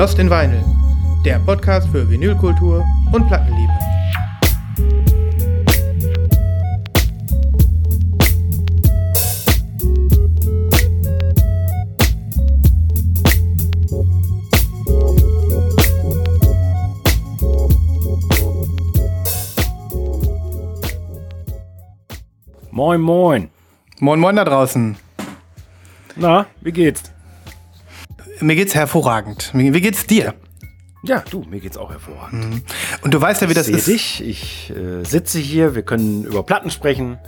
Lost in Vinyl, der Podcast für Vinylkultur und Plattenliebe. Moin, moin. Moin, moin da draußen. Na, wie geht's? Mir geht's hervorragend. Wie geht's dir? Ja, du, mir geht's auch hervorragend. Mhm. Und du weißt ja, wie das ist. Ich sitze hier, wir können über Platten sprechen.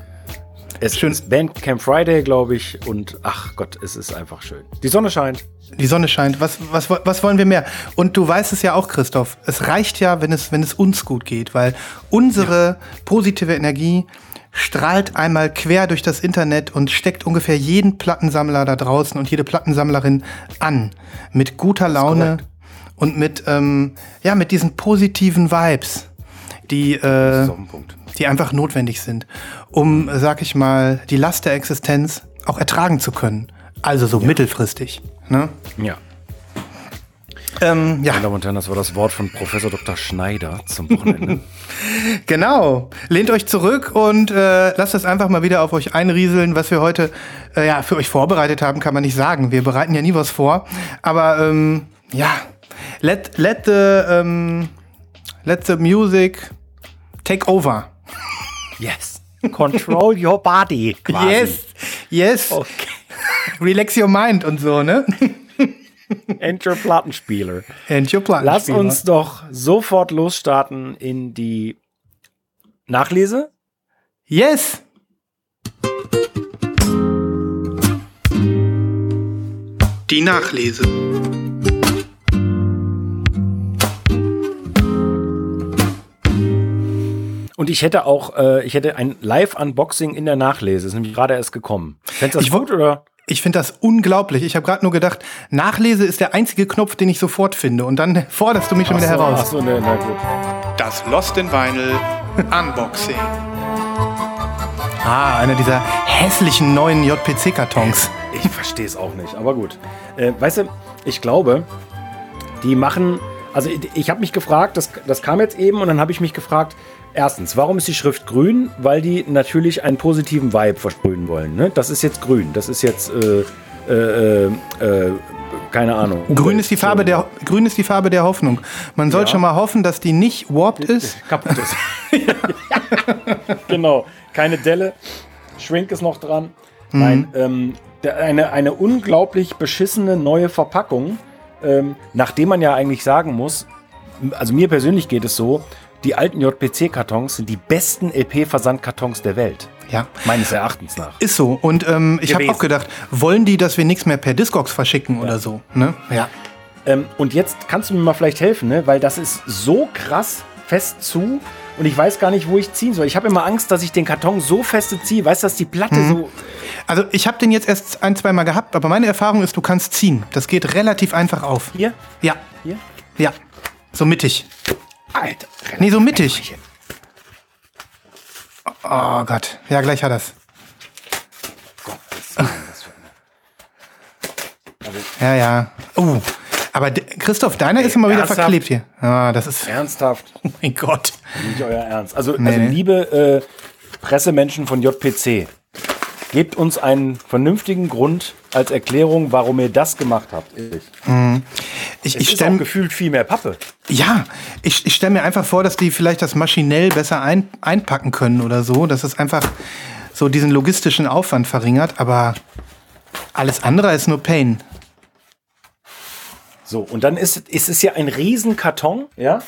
Es ist Bandcamp Friday, glaube ich. Und ach Gott, es ist einfach schön. Die Sonne scheint. Die Sonne scheint. Was wollen wir mehr? Und du weißt es ja auch, Christoph. Es reicht ja, wenn es uns gut geht. Weil unsere positive Energie strahlt einmal quer durch das Internet und steckt ungefähr jeden Plattensammler da draußen und jede Plattensammlerin an. Mit guter Laune und mit diesen positiven Vibes, die einfach notwendig sind, um, sag ich mal, die Last der Existenz auch ertragen zu können. Also so mittelfristig. Ne? Ja. Meine Damen und Herren, das war das Wort von Professor Dr. Schneider zum Wochenende. Genau. Lehnt euch zurück und lasst es einfach mal wieder auf euch einrieseln, was wir heute für euch vorbereitet haben, kann man nicht sagen. Wir bereiten ja nie was vor. Aber let the music take over. Yes. Control your body. Quasi. Yes. Okay. Relax your mind und so, ne? End your Plattenspieler. Lass uns doch sofort losstarten in die Nachlese. Yes! Die Nachlese. Und ich hätte auch ein Live-Unboxing in der Nachlese. Ist nämlich gerade erst gekommen. Fändest du das gut, oder? Ich finde das unglaublich. Ich habe gerade nur gedacht, Nachlese ist der einzige Knopf, den ich sofort finde. Und dann forderst du mich schon wieder heraus. Ach so, na gut. Das Lost in Vinyl Unboxing. Einer dieser hässlichen neuen JPC-Kartons. Ich verstehe es auch nicht, aber gut. Weißt du, ich glaube, die machen... Also ich habe mich gefragt, das kam jetzt eben, und dann habe ich mich gefragt, erstens, warum ist die Schrift grün? Weil die natürlich einen positiven Vibe versprühen wollen. Ne? Das ist jetzt grün. Das ist jetzt keine Ahnung. Grün ist die Farbe der Hoffnung. Man soll schon mal hoffen, dass die nicht warped ist. Kaputt ist. Ja. Genau. Keine Delle. Shrink ist noch dran. Mhm. Nein, eine unglaublich beschissene neue Verpackung. Nachdem man ja eigentlich sagen muss, also mir persönlich geht es so, die alten JPC-Kartons sind die besten LP-Versandkartons der Welt. Ja. Meines Erachtens nach. Ist so. Und ich habe auch gedacht, wollen die, dass wir nichts mehr per Discogs verschicken oder so? Ne? Ja. Und jetzt kannst du mir mal vielleicht helfen, ne? Weil das ist so krass fest zu und ich weiß gar nicht, wo ich ziehen soll. Ich habe immer Angst, dass ich den Karton so feste ziehe, weißt du, dass die Platte so... Also ich habe den jetzt erst ein-, zweimal gehabt, aber meine Erfahrung ist, du kannst ziehen. Das geht relativ einfach auf. Hier? Ja. Hier? Ja. So mittig. Alter. Nee, so mittig. Oh Gott. Ja, gleich hat er's. Gott, was für eine. Ja. Aber Christoph, deiner ist immer wieder verklebt hier. Ah, das ist... Ernsthaft? Oh mein Gott. Nicht euer Ernst. Also liebe Pressemenschen von JPC, gebt uns einen vernünftigen Grund als Erklärung, warum ihr das gemacht habt. Ich stelle mir gefühlt viel mehr Pappe. Ja, ich stelle mir einfach vor, dass die vielleicht das maschinell besser einpacken können oder so, dass es einfach so diesen logistischen Aufwand verringert, aber alles andere ist nur Pain. So, und dann ist es ja ein Riesenkarton, ja?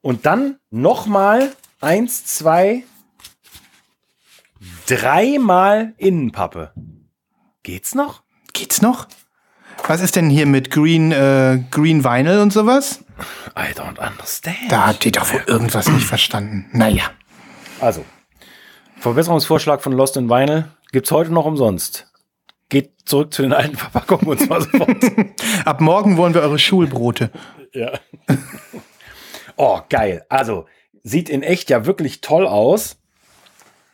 Und dann nochmal 3 Mal Innenpappe. Geht's noch? Was ist denn hier mit Green Vinyl und sowas? I don't understand. Da hat die doch wohl irgendwas nicht verstanden. Naja. Also, Verbesserungsvorschlag von Lost in Vinyl gibt's heute noch umsonst. Geht zurück zu den alten Verpackungen und zwar sofort. Ab morgen wollen wir eure Schulbrote. Ja. Oh, geil. Also, sieht in echt ja wirklich toll aus.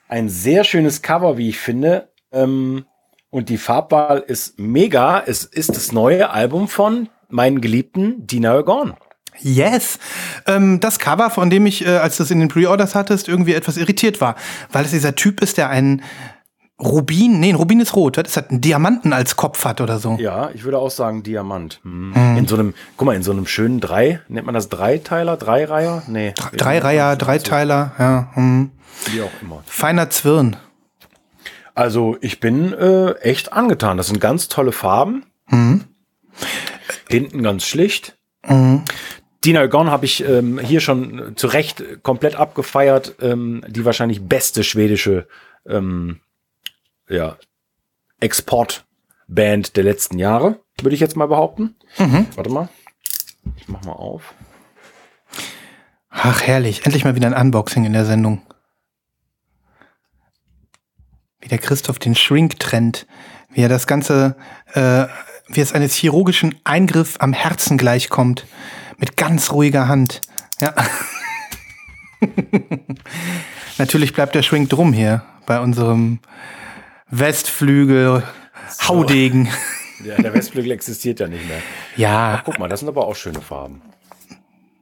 Ein sehr schönes Cover, wie ich finde. Und die Farbwahl ist mega. Es ist das neue Album von meinen geliebten Dina Ögon. Yes! Das Cover, von dem ich, als du es in den Pre-Orders hattest, irgendwie etwas irritiert war, weil es dieser Typ ist, der einen Rubin, nee, ein Rubin ist rot, das hat einen Diamanten als Kopf hat oder so. Ja, ich würde auch sagen Diamant. Hm. In so einem, guck mal, in so einem schönen nennt man das Dreiteiler, Dreireiher? Nee. Dreireiher, Dreiteiler, ja. Hm. Wie auch immer. Feiner Zwirn. Also ich bin echt angetan. Das sind ganz tolle Farben. Hm. Hinten ganz schlicht. Hm. Dina Ögon habe ich hier schon zu Recht komplett abgefeiert. Die wahrscheinlich beste schwedische Exportband der letzten Jahre, würde ich jetzt mal behaupten. Mhm. Warte mal, ich mach mal auf. Ach, herrlich. Endlich mal wieder ein Unboxing in der Sendung. Wie der Christoph den Shrink trennt, wie er das Ganze, wie es eines chirurgischen Eingriff am Herzen gleichkommt, mit ganz ruhiger Hand. Ja. Natürlich bleibt der Shrink drum hier bei unserem Westflügel Haudegen. So. Ja, der Westflügel existiert ja nicht mehr. Ja. Ach, guck mal, das sind aber auch schöne Farben.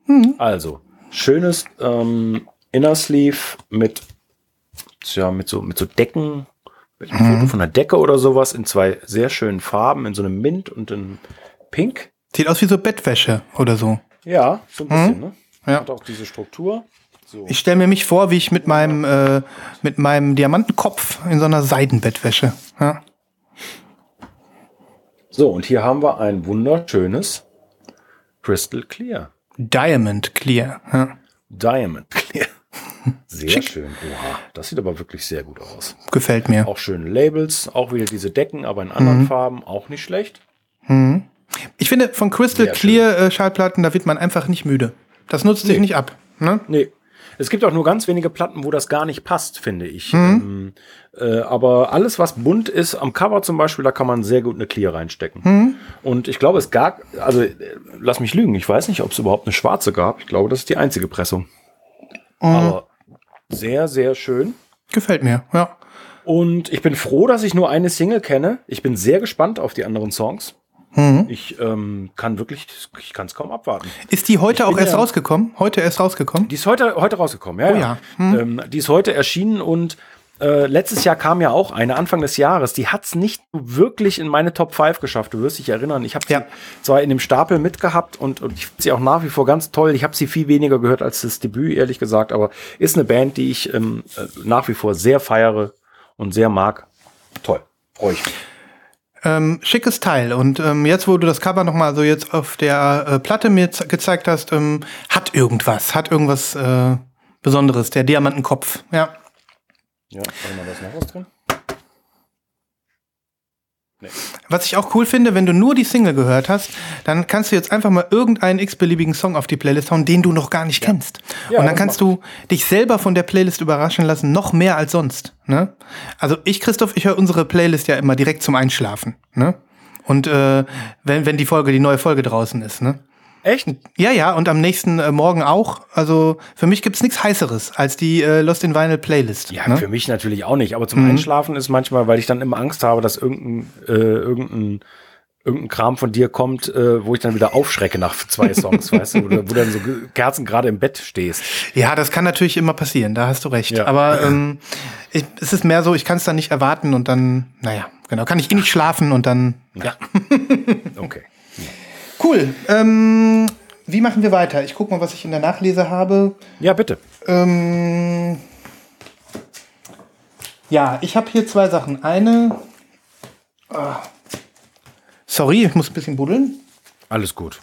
Mhm. Also, schönes Inner Sleeve mit so Decken, mit einem Foto von einer Decke oder sowas in zwei sehr schönen Farben, in so einem Mint und in Pink. Sieht aus wie so Bettwäsche oder so. Ja, so ein bisschen, ne? Ja. Hat auch diese Struktur. So. Ich stelle mir mich vor, wie ich mit meinem Diamantenkopf in so einer Seidenbettwäsche. Ja. So, und hier haben wir ein wunderschönes Crystal Clear. Diamond Clear. Ja. Diamond Clear. Sehr schick. Schön. Oha, das sieht aber wirklich sehr gut aus. Gefällt mir. Auch schöne Labels, auch wieder diese Decken, aber in anderen Farben auch nicht schlecht. Mhm. Ich finde, von Crystal sehr Clear Schallplatten, da wird man einfach nicht müde. Das nutzt sich nicht ab. Ne? Nee. Es gibt auch nur ganz wenige Platten, wo das gar nicht passt, finde ich. Mhm. Aber alles, was bunt ist, am Cover zum Beispiel, da kann man sehr gut eine Clear reinstecken. Mhm. Und ich glaube, lass mich lügen, ich weiß nicht, ob es überhaupt eine schwarze gab. Ich glaube, das ist die einzige Pressung. Mhm. Aber sehr, sehr schön. Gefällt mir, ja. Und ich bin froh, dass ich nur eine Single kenne. Ich bin sehr gespannt auf die anderen Songs. Mhm. Ich kann es kaum abwarten. Ist die rausgekommen? Heute erst rausgekommen? Die ist heute rausgekommen, ja. Oh, ja. Mhm. Die ist heute erschienen und letztes Jahr kam ja auch eine, Anfang des Jahres. Die hat's nicht wirklich in meine Top 5 geschafft. Du wirst dich erinnern. Ich habe sie zwar in dem Stapel mitgehabt und ich finde sie auch nach wie vor ganz toll. Ich habe sie viel weniger gehört als das Debüt, ehrlich gesagt. Aber ist eine Band, die ich nach wie vor sehr feiere und sehr mag. Toll. Freue ich mich. Schickes Teil. Und jetzt, wo du das Cover nochmal so jetzt auf der Platte mir gezeigt hast, hat irgendwas Besonderes. Der Diamantenkopf, ja. Ja, warte mal, da ist noch was drin. Nee. Was ich auch cool finde, wenn du nur die Single gehört hast, dann kannst du jetzt einfach mal irgendeinen x-beliebigen Song auf die Playlist hauen, den du noch gar nicht kennst. Ja, und dann kannst du dich selber von der Playlist überraschen lassen, noch mehr als sonst. Ne? Also Christoph, ich höre unsere Playlist ja immer direkt zum Einschlafen. Ne? Und wenn die neue Folge draußen ist. Ne? Echt? Ja, und am nächsten Morgen auch. Also für mich gibt's nichts Heißeres als die Lost in Vinyl Playlist. Ja, ne? Für mich natürlich auch nicht. Aber zum Einschlafen ist manchmal, weil ich dann immer Angst habe, dass irgendein Kram von dir kommt, wo ich dann wieder aufschrecke nach zwei Songs, weißt du, wo du dann so Kerzen gerade im Bett stehst. Ja, das kann natürlich immer passieren, da hast du recht. Ja. Aber es ist mehr so, ich kann es dann nicht erwarten und dann, naja, genau, kann ich nicht schlafen und dann, ja. Okay. Cool. Wie machen wir weiter? Ich gucke mal, was ich in der Nachlese habe. Ja, bitte. Ich habe hier zwei Sachen. Sorry, ich muss ein bisschen buddeln. Alles gut.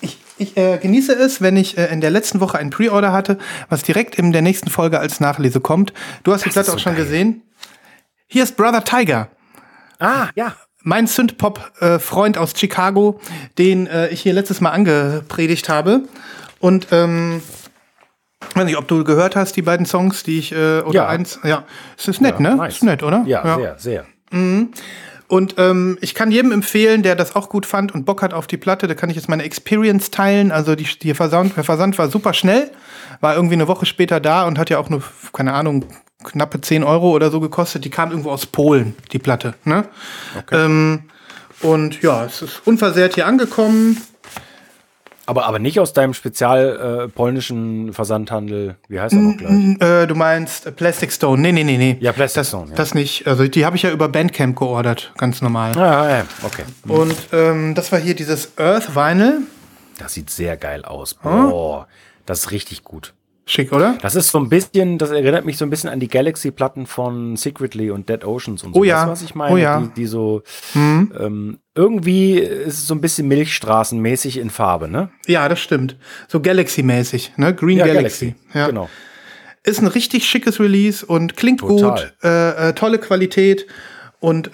Ich genieße es, wenn ich in der letzten Woche einen Pre-Order hatte, was direkt in der nächsten Folge als Nachlese kommt. Du hast die Platte auch schon gesehen. Hier ist Brother Tiger. Ah, ja. Mein Synthpop-Freund aus Chicago, den ich hier letztes Mal angepredigt habe. Und ich weiß nicht, ob du gehört hast, die beiden Songs, die ich eins. Ja, es ist nett, ne? Nice. Ist nett, oder? Ja. Sehr, sehr. Mhm. Und ich kann jedem empfehlen, der das auch gut fand und Bock hat auf die Platte, da kann ich jetzt meine Experience teilen. Also der Versand war super schnell, war irgendwie eine Woche später da und hat ja auch nur, keine Ahnung, knappe 10 € oder so gekostet. Die kam irgendwo aus Polen, die Platte. Ne? Okay. Und ja, es ist unversehrt hier angekommen. Aber nicht aus deinem spezial polnischen Versandhandel. Wie heißt er noch gleich? Du meinst Plastic Stone. Nee. Ja, Plastic Stone. Ja. Das nicht. Also die habe ich ja über Bandcamp geordert, ganz normal. Ah, ja, okay. Und das war hier dieses Earth Vinyl. Das sieht sehr geil aus. Boah, das ist richtig gut. Schick, oder? Das ist so ein bisschen, das erinnert mich so ein bisschen an die Galaxy-Platten von Secretly und Dead Oceans und so. Oh ja. Das, was ich meine, die so irgendwie ist es so ein bisschen milchstraßenmäßig in Farbe, ne? Ja, das stimmt. So Galaxy-mäßig, ne? Green ja, Galaxy. Ja. Genau. Ist ein richtig schickes Release und klingt total gut, tolle Qualität. Und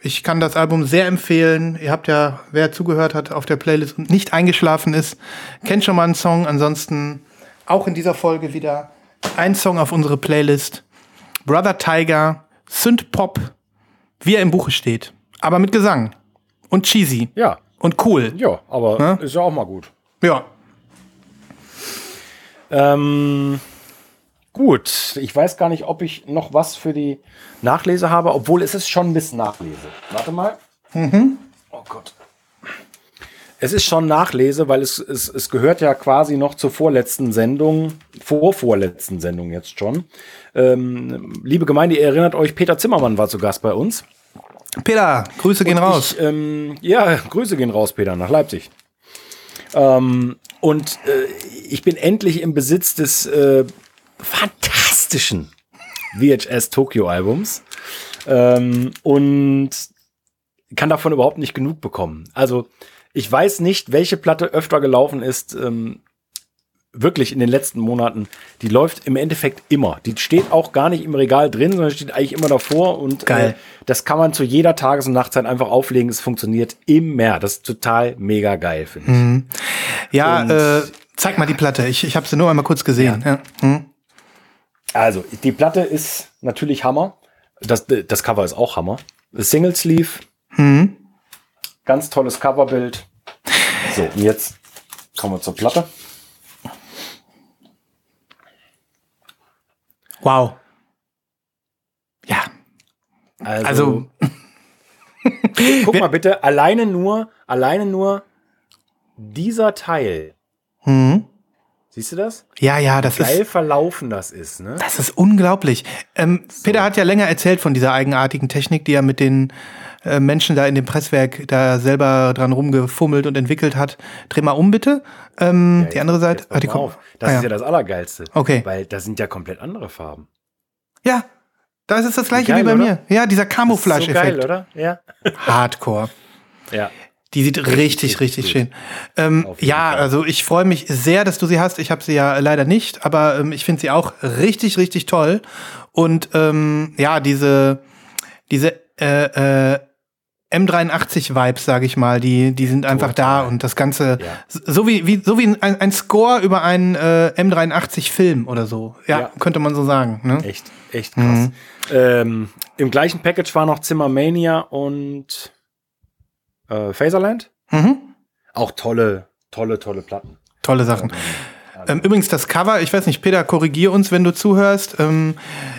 ich kann das Album sehr empfehlen. Ihr habt ja, wer zugehört hat auf der Playlist und nicht eingeschlafen ist, kennt schon mal einen Song. Ansonsten auch in dieser Folge wieder ein Song auf unsere Playlist. Brother Tiger, Synth-Pop, wie er im Buche steht. Aber mit Gesang. Und cheesy. Ja. Und cool. Ja, aber ist ja auch mal gut. Ja. Gut, ich weiß gar nicht, ob ich noch was für die Nachlese habe, obwohl es ist schon ein bisschen Nachlese. Warte mal. Mhm. Oh Gott. Es ist schon Nachlese, weil es gehört ja quasi noch zur vorletzten Sendung, vorvorletzten Sendung jetzt schon. Liebe Gemeinde, ihr erinnert euch, Peter Zimmermann war zu Gast bei uns. Peter, Grüße gehen raus. Grüße gehen raus, Peter, nach Leipzig. Ich bin endlich im Besitz des fantastischen VHS Tokyo Albums und kann davon überhaupt nicht genug bekommen. Also ich weiß nicht, welche Platte öfter gelaufen ist, wirklich in den letzten Monaten. Die läuft im Endeffekt immer. Die steht auch gar nicht im Regal drin, sondern steht eigentlich immer davor und das kann man zu jeder Tages- und Nachtzeit einfach auflegen. Es funktioniert immer. Das ist total mega geil, finde ich. Mhm. Ja, und, zeig mal die Platte. Ich habe sie nur einmal kurz gesehen. Ja. Ja. Mhm. Also, die Platte ist natürlich Hammer. Das Cover ist auch Hammer. Single Sleeve. Mhm. Ganz tolles Coverbild. So, und jetzt kommen wir zur Platte. Wow. Ja. Also guck mal bitte, alleine nur dieser Teil. Mhm. Siehst du das? Ja, das ist... Geil verlaufen das ist, ne? Das ist unglaublich. Peter hat ja länger erzählt von dieser eigenartigen Technik, die er mit den Menschen da in dem Presswerk da selber dran rumgefummelt und entwickelt hat. Dreh mal um, bitte. Die andere Seite... Ach, die kommt auf. Das ist ja das Allergeilste. Okay. Weil da sind ja komplett andere Farben. Ja, das ist das Gleiche geil, wie bei mir. Ja, dieser Camouflage-Effekt. So geil, oder? Ja. Hardcore. Ja. Die sieht richtig schön. Also ich freue mich sehr, dass du sie hast. Ich habe sie ja leider nicht, aber ich finde sie auch richtig toll. Und diese M83-Vibes, sage ich mal, die sind einfach da und das Ganze so wie ein Score über einen M83-Film oder so. Ja, könnte man so sagen. Ne? Echt krass. Mhm. Im gleichen Package war noch Zimmermania und Phaserland. Mhm. Auch tolle Platten. Tolle Sachen. Übrigens das Cover, ich weiß nicht, Peter, korrigier uns, wenn du zuhörst,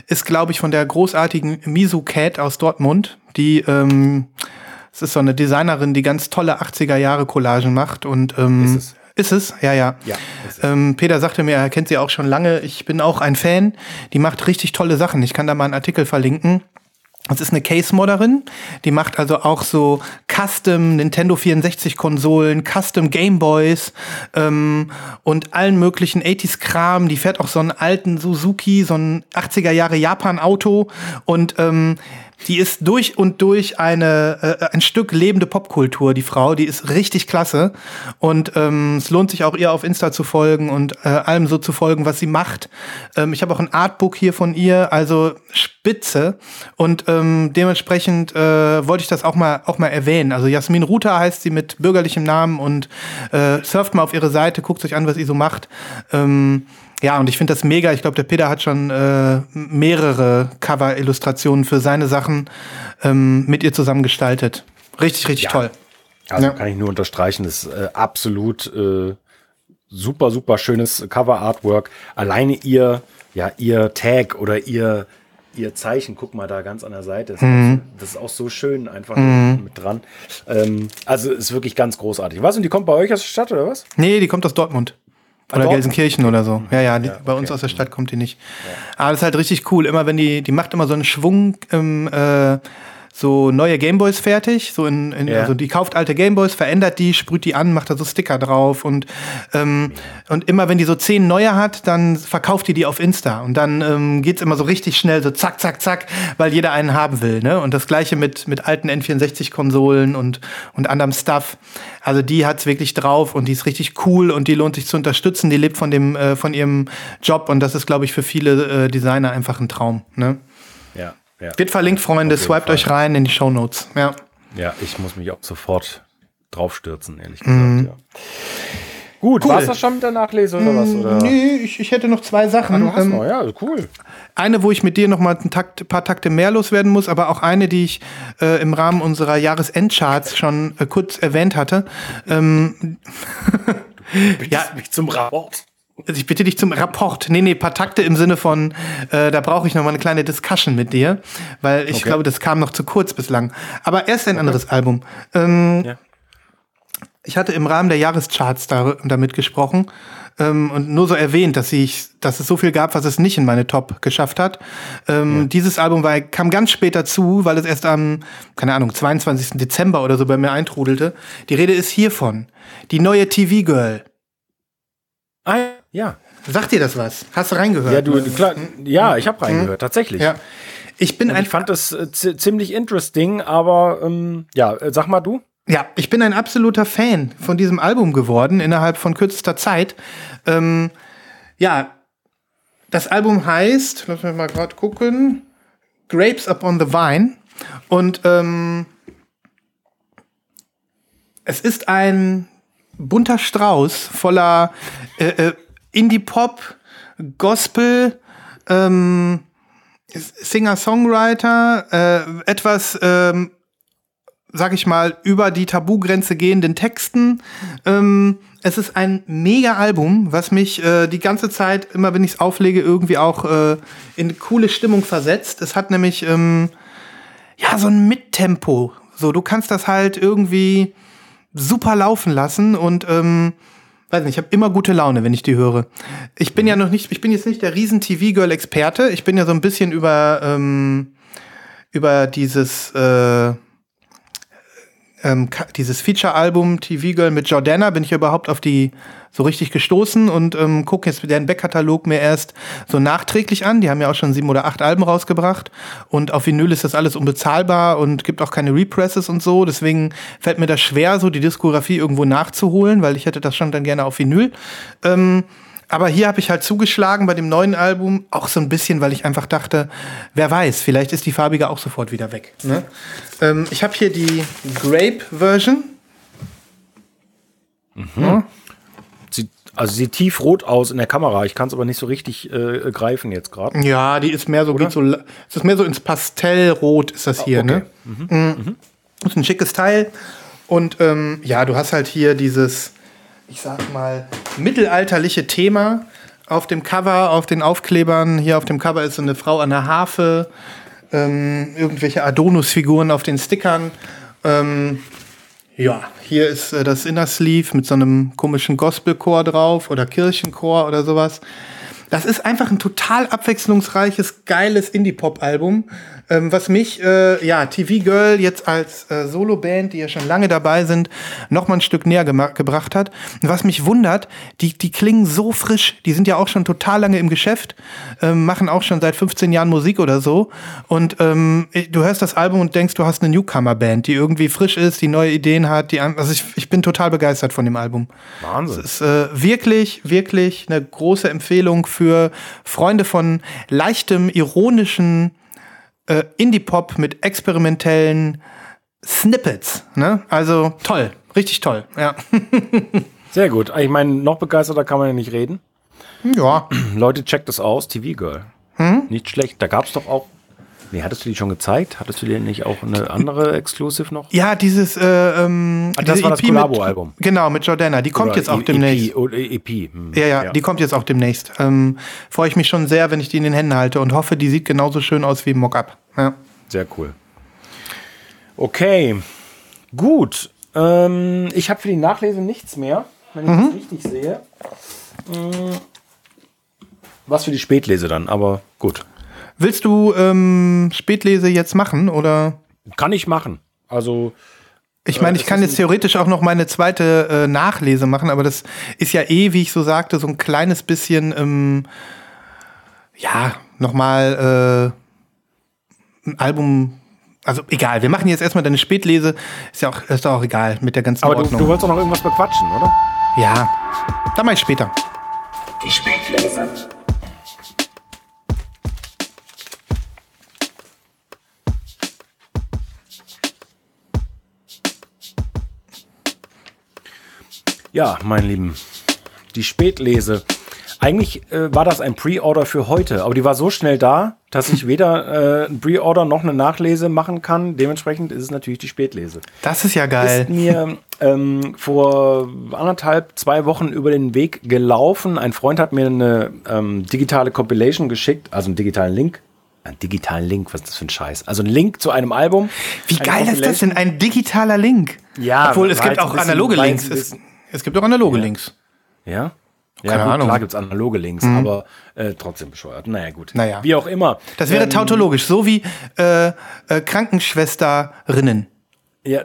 ist, glaube ich, von der großartigen Misu Cat aus Dortmund, die es ist so eine Designerin, die ganz tolle 80er-Jahre-Collagen macht und Ist es. Peter sagte mir, er kennt sie auch schon lange, ich bin auch ein Fan, die macht richtig tolle Sachen, ich kann da mal einen Artikel verlinken. Das ist eine Case-Modderin, die macht also auch so Custom Nintendo 64-Konsolen, Custom Gameboys und allen möglichen 80s-Kram. Die fährt auch so einen alten Suzuki, so ein 80er-Jahre-Japan-Auto und die ist durch und durch ein Stück lebende Popkultur, die Frau. Die ist richtig klasse. Und es lohnt sich auch, ihr auf Insta zu folgen und allem so zu folgen, was sie macht. Ich habe auch ein Artbook hier von ihr, also spitze. Und dementsprechend wollte ich das auch mal erwähnen. Also Jasmin Ruta heißt sie mit bürgerlichem Namen und surft mal auf ihre Seite, guckt euch an, was sie so macht. Ja, und ich finde das mega. Ich glaube, der Peter hat schon mehrere Cover-Illustrationen für seine Sachen mit ihr zusammen gestaltet. Richtig toll. Also kann ich nur unterstreichen. Das ist absolut super schönes Cover-Artwork. Alleine ihr Tag oder ihr ihr Zeichen, guck mal da ganz an der Seite. Das ist auch so schön, einfach mit dran. Also ist wirklich ganz großartig. Was, und die kommt bei euch aus der Stadt oder was? Nee, die kommt aus Dortmund. Oder Dortmund? Gelsenkirchen oder so. Ja, die, okay. Bei uns aus der Stadt kommt die nicht. Ja. Aber das ist halt richtig cool. Immer wenn die macht immer so einen Schwung im so neue Gameboys fertig, so also die kauft alte Gameboys, verändert die, sprüht die an, macht da so Sticker drauf und immer wenn die so 10 neue hat, dann verkauft die auf Insta und dann geht's immer so richtig schnell, so zack, zack, zack, weil jeder einen haben will, ne? Und das gleiche mit alten N64-Konsolen und anderem Stuff. Also die hat's wirklich drauf und die ist richtig cool und die lohnt sich zu unterstützen, die lebt von ihrem Job und das ist, glaube ich, für viele Designer einfach ein Traum, ne? Ja. Ja. Wird verlinkt, Freunde, swiped euch rein in die Shownotes. Ja. Ja, ich muss mich auch sofort drauf stürzen, ehrlich gesagt. Ja. Gut, cool. War es das schon mit der Nachlese oder was? Oder? Nee, ich hätte noch 2 Sachen. Du hast noch, ja, cool. Eine, wo ich mit dir noch mal ein paar Takte mehr loswerden muss, aber auch eine, die ich im Rahmen unserer Jahresendcharts schon kurz erwähnt hatte. Du bittest mich zum Rapport. Also ich bitte dich zum Rapport. Nee, paar Takte im Sinne von, da brauche ich noch mal eine kleine Discussion mit dir, weil ich glaube, das kam noch zu kurz bislang. Aber erst ein anderes Album. Ich hatte im Rahmen der Jahrescharts damit gesprochen und nur so erwähnt, dass es so viel gab, was es nicht in meine Top geschafft hat. Dieses Album kam ganz spät dazu, weil es erst am, keine Ahnung, 22. Dezember oder so bei mir eintrudelte. Die Rede ist hiervon. Die neue TV-Girl. Ja. Sagt dir das was? Hast du reingehört? Ja, klar, ja, ich habe reingehört, tatsächlich. Ja. Ich fand das ziemlich interesting, aber sag mal du. Ja, ich bin ein absoluter Fan von diesem Album geworden, innerhalb von kürzester Zeit. Das Album heißt, lass mich mal gerade gucken, Grapes Upon the Vine. Und es ist ein bunter Strauß voller Indie-Pop, Gospel, Singer-Songwriter, etwas, sag ich mal, über die Tabugrenze gehenden Texten. Es ist ein Mega-Album, was mich die ganze Zeit, immer wenn ich es auflege, irgendwie auch in eine coole Stimmung versetzt. Es hat nämlich so ein Mittempo. So, du kannst das halt irgendwie super laufen lassen und weiß nicht, ich habe immer gute Laune, wenn ich die höre. Ich bin jetzt nicht der riesen TV-Girl-Experte. Ich bin ja so ein bisschen über dieses dieses Feature-Album TV-Girl mit Jordana bin ich überhaupt auf die so richtig gestoßen und gucke jetzt deren Backkatalog mir erst so nachträglich an. Die haben ja auch schon 7 oder 8 Alben rausgebracht und auf Vinyl ist das alles unbezahlbar und gibt auch keine Represses und so. Deswegen fällt mir das schwer, so die Diskografie irgendwo nachzuholen, weil ich hätte das schon dann gerne auf Vinyl. Aber hier habe ich halt zugeschlagen bei dem neuen Album, auch so ein bisschen, weil ich einfach dachte, wer weiß, vielleicht ist die farbige auch sofort wieder weg. Ne? Ich habe hier die Grape-Version. Mhm. Sieht tiefrot aus in der Kamera. Ich kann es aber nicht so richtig greifen jetzt gerade. Ja, die ist mehr so, es ist mehr so ins Pastellrot ist das hier. Okay. Ne? Das ist ein schickes Teil. Und du hast halt hier dieses, ich sag mal, mittelalterliche Thema auf dem Cover, auf den Aufklebern. Hier auf dem Cover ist so eine Frau an der Harfe, irgendwelche Adonis-Figuren auf den Stickern. Hier ist das Inner Sleeve mit so einem komischen Gospelchor drauf oder Kirchenchor oder sowas. Das ist einfach ein total abwechslungsreiches, geiles Indie-Pop-Album, was mich, TV-Girl jetzt als Solo-Band, die ja schon lange dabei sind, noch mal ein Stück näher gebracht hat. Und was mich wundert, die klingen so frisch. Die sind ja auch schon total lange im Geschäft, machen auch schon seit 15 Jahren Musik oder so. Und du hörst das Album und denkst, du hast eine Newcomer-Band, die irgendwie frisch ist, die neue Ideen hat. Ich bin total begeistert von dem Album. Wahnsinn. Es ist wirklich, wirklich eine große Empfehlung für Freunde von leichtem, ironischen Indie-Pop mit experimentellen Snippets. Ne? Also toll, richtig toll. Ja. Sehr gut. Ich meine, noch begeisterter kann man ja nicht reden. Ja. Leute, checkt das aus. TV-Girl. Nicht schlecht. Da gab es doch auch Nee, hattest du die schon gezeigt? Hattest du dir nicht auch eine andere Exclusive noch? Ja, dieses das war das Collabo-Album. Genau, mit Jordana. Die kommt jetzt auch demnächst. EP. Ja, die kommt jetzt auch demnächst. Freue ich mich schon sehr, wenn ich die in den Händen halte und hoffe, die sieht genauso schön aus wie im Mock-Up. Ja. Sehr cool. Okay, gut. Ich habe für die Nachlese nichts mehr, wenn ich das richtig sehe. Was für die Spätlese dann, aber gut. Willst du Spätlese jetzt machen, oder? Kann ich machen. Also ich meine, ich kann jetzt theoretisch auch noch meine zweite Nachlese machen, aber das ist ja wie ich so sagte, so ein kleines bisschen nochmal ein Album. Also egal, wir machen jetzt erstmal deine Spätlese. Ist ja auch egal mit der ganzen Ordnung. Aber du wolltest doch noch irgendwas bequatschen, oder? Ja, dann mach ich später. Die Spätlese. Ja, meine Lieben, die Spätlese. Eigentlich war das ein Pre-Order für heute, aber die war so schnell da, dass ich weder ein Pre-Order noch eine Nachlese machen kann. Dementsprechend ist es natürlich die Spätlese. Das ist ja geil. Ist mir vor 2 Wochen über den Weg gelaufen. Ein Freund hat mir eine digitale Compilation geschickt, also einen digitalen Link. Einen digitalen Link, was ist das für ein Scheiß? Also ein Link zu einem Album. Wie geil ist das denn, ein digitaler Link? Ja. Obwohl, es gibt auch analoge Links. Es gibt auch analoge Links. Ja? Keine Ahnung. Klar gibt es analoge Links, aber trotzdem bescheuert. Naja, gut. Naja. Wie auch immer. Das wäre tautologisch, so wie Krankenschwesterinnen. Ja.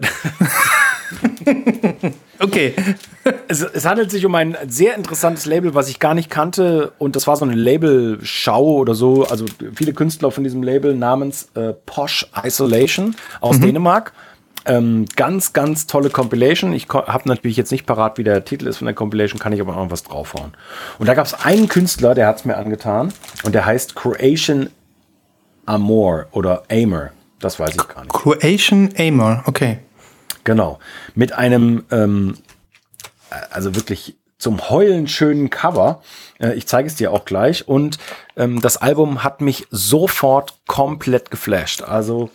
Okay. Es handelt sich um ein sehr interessantes Label, was ich gar nicht kannte. Und das war so eine Labelschau oder so. Also viele Künstler von diesem Label namens Posh Isolation aus Dänemark. Ganz, ganz tolle Compilation. Ich habe natürlich jetzt nicht parat, wie der Titel ist von der Compilation, kann ich aber noch was draufhauen. Und da gab es einen Künstler, der hat es mir angetan und der heißt Croatian Amor oder Amor. Das weiß ich gar nicht. Croatian Amor, okay. Genau. Mit einem, also wirklich zum Heulen schönen Cover. Ich zeige es dir auch gleich. Und das Album hat mich sofort komplett geflasht. Also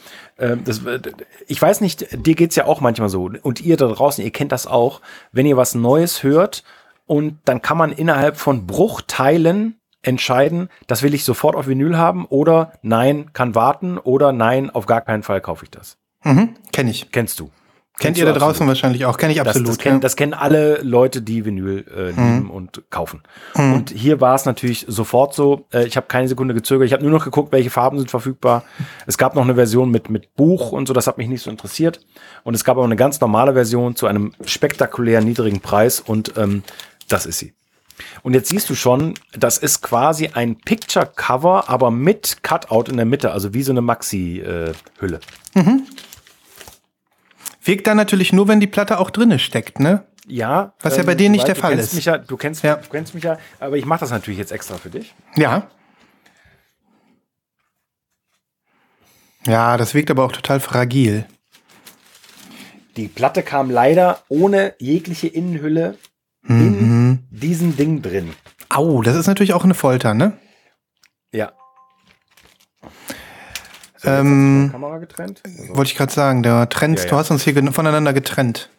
ich weiß nicht, dir geht's ja auch manchmal so und ihr da draußen, ihr kennt das auch, wenn ihr was Neues hört und dann kann man innerhalb von Bruchteilen entscheiden, das will ich sofort auf Vinyl haben oder nein, kann warten oder nein, auf gar keinen Fall kaufe ich das. Mhm, kenne ich. Kennst du. Kennt ihr da draußen absolut. Wahrscheinlich auch, kenne ich absolut. Das kennen alle Leute, die Vinyl nehmen und kaufen. Und hier war es natürlich sofort so, ich habe keine Sekunde gezögert, ich habe nur noch geguckt, welche Farben sind verfügbar. Es gab noch eine Version mit Buch und so, das hat mich nicht so interessiert. Und es gab auch eine ganz normale Version zu einem spektakulär niedrigen Preis und das ist sie. Und jetzt siehst du schon, das ist quasi ein Picture-Cover, aber mit Cutout in der Mitte, also wie so eine Maxi-Hülle. Mhm. Wirkt da natürlich nur, wenn die Platte auch drinne steckt, ne? Ja. Was ja bei dir nicht der Fall ist. Du kennst mich ja, aber ich mache das natürlich jetzt extra für dich. Ja. Ja, das wirkt aber auch total fragil. Die Platte kam leider ohne jegliche Innenhülle in diesem Ding drin. Au, das ist natürlich auch eine Folter, ne? Ja. So, Kamera getrennt? Also. Wollte ich gerade sagen, der Trend, ja. Du hast uns hier voneinander getrennt.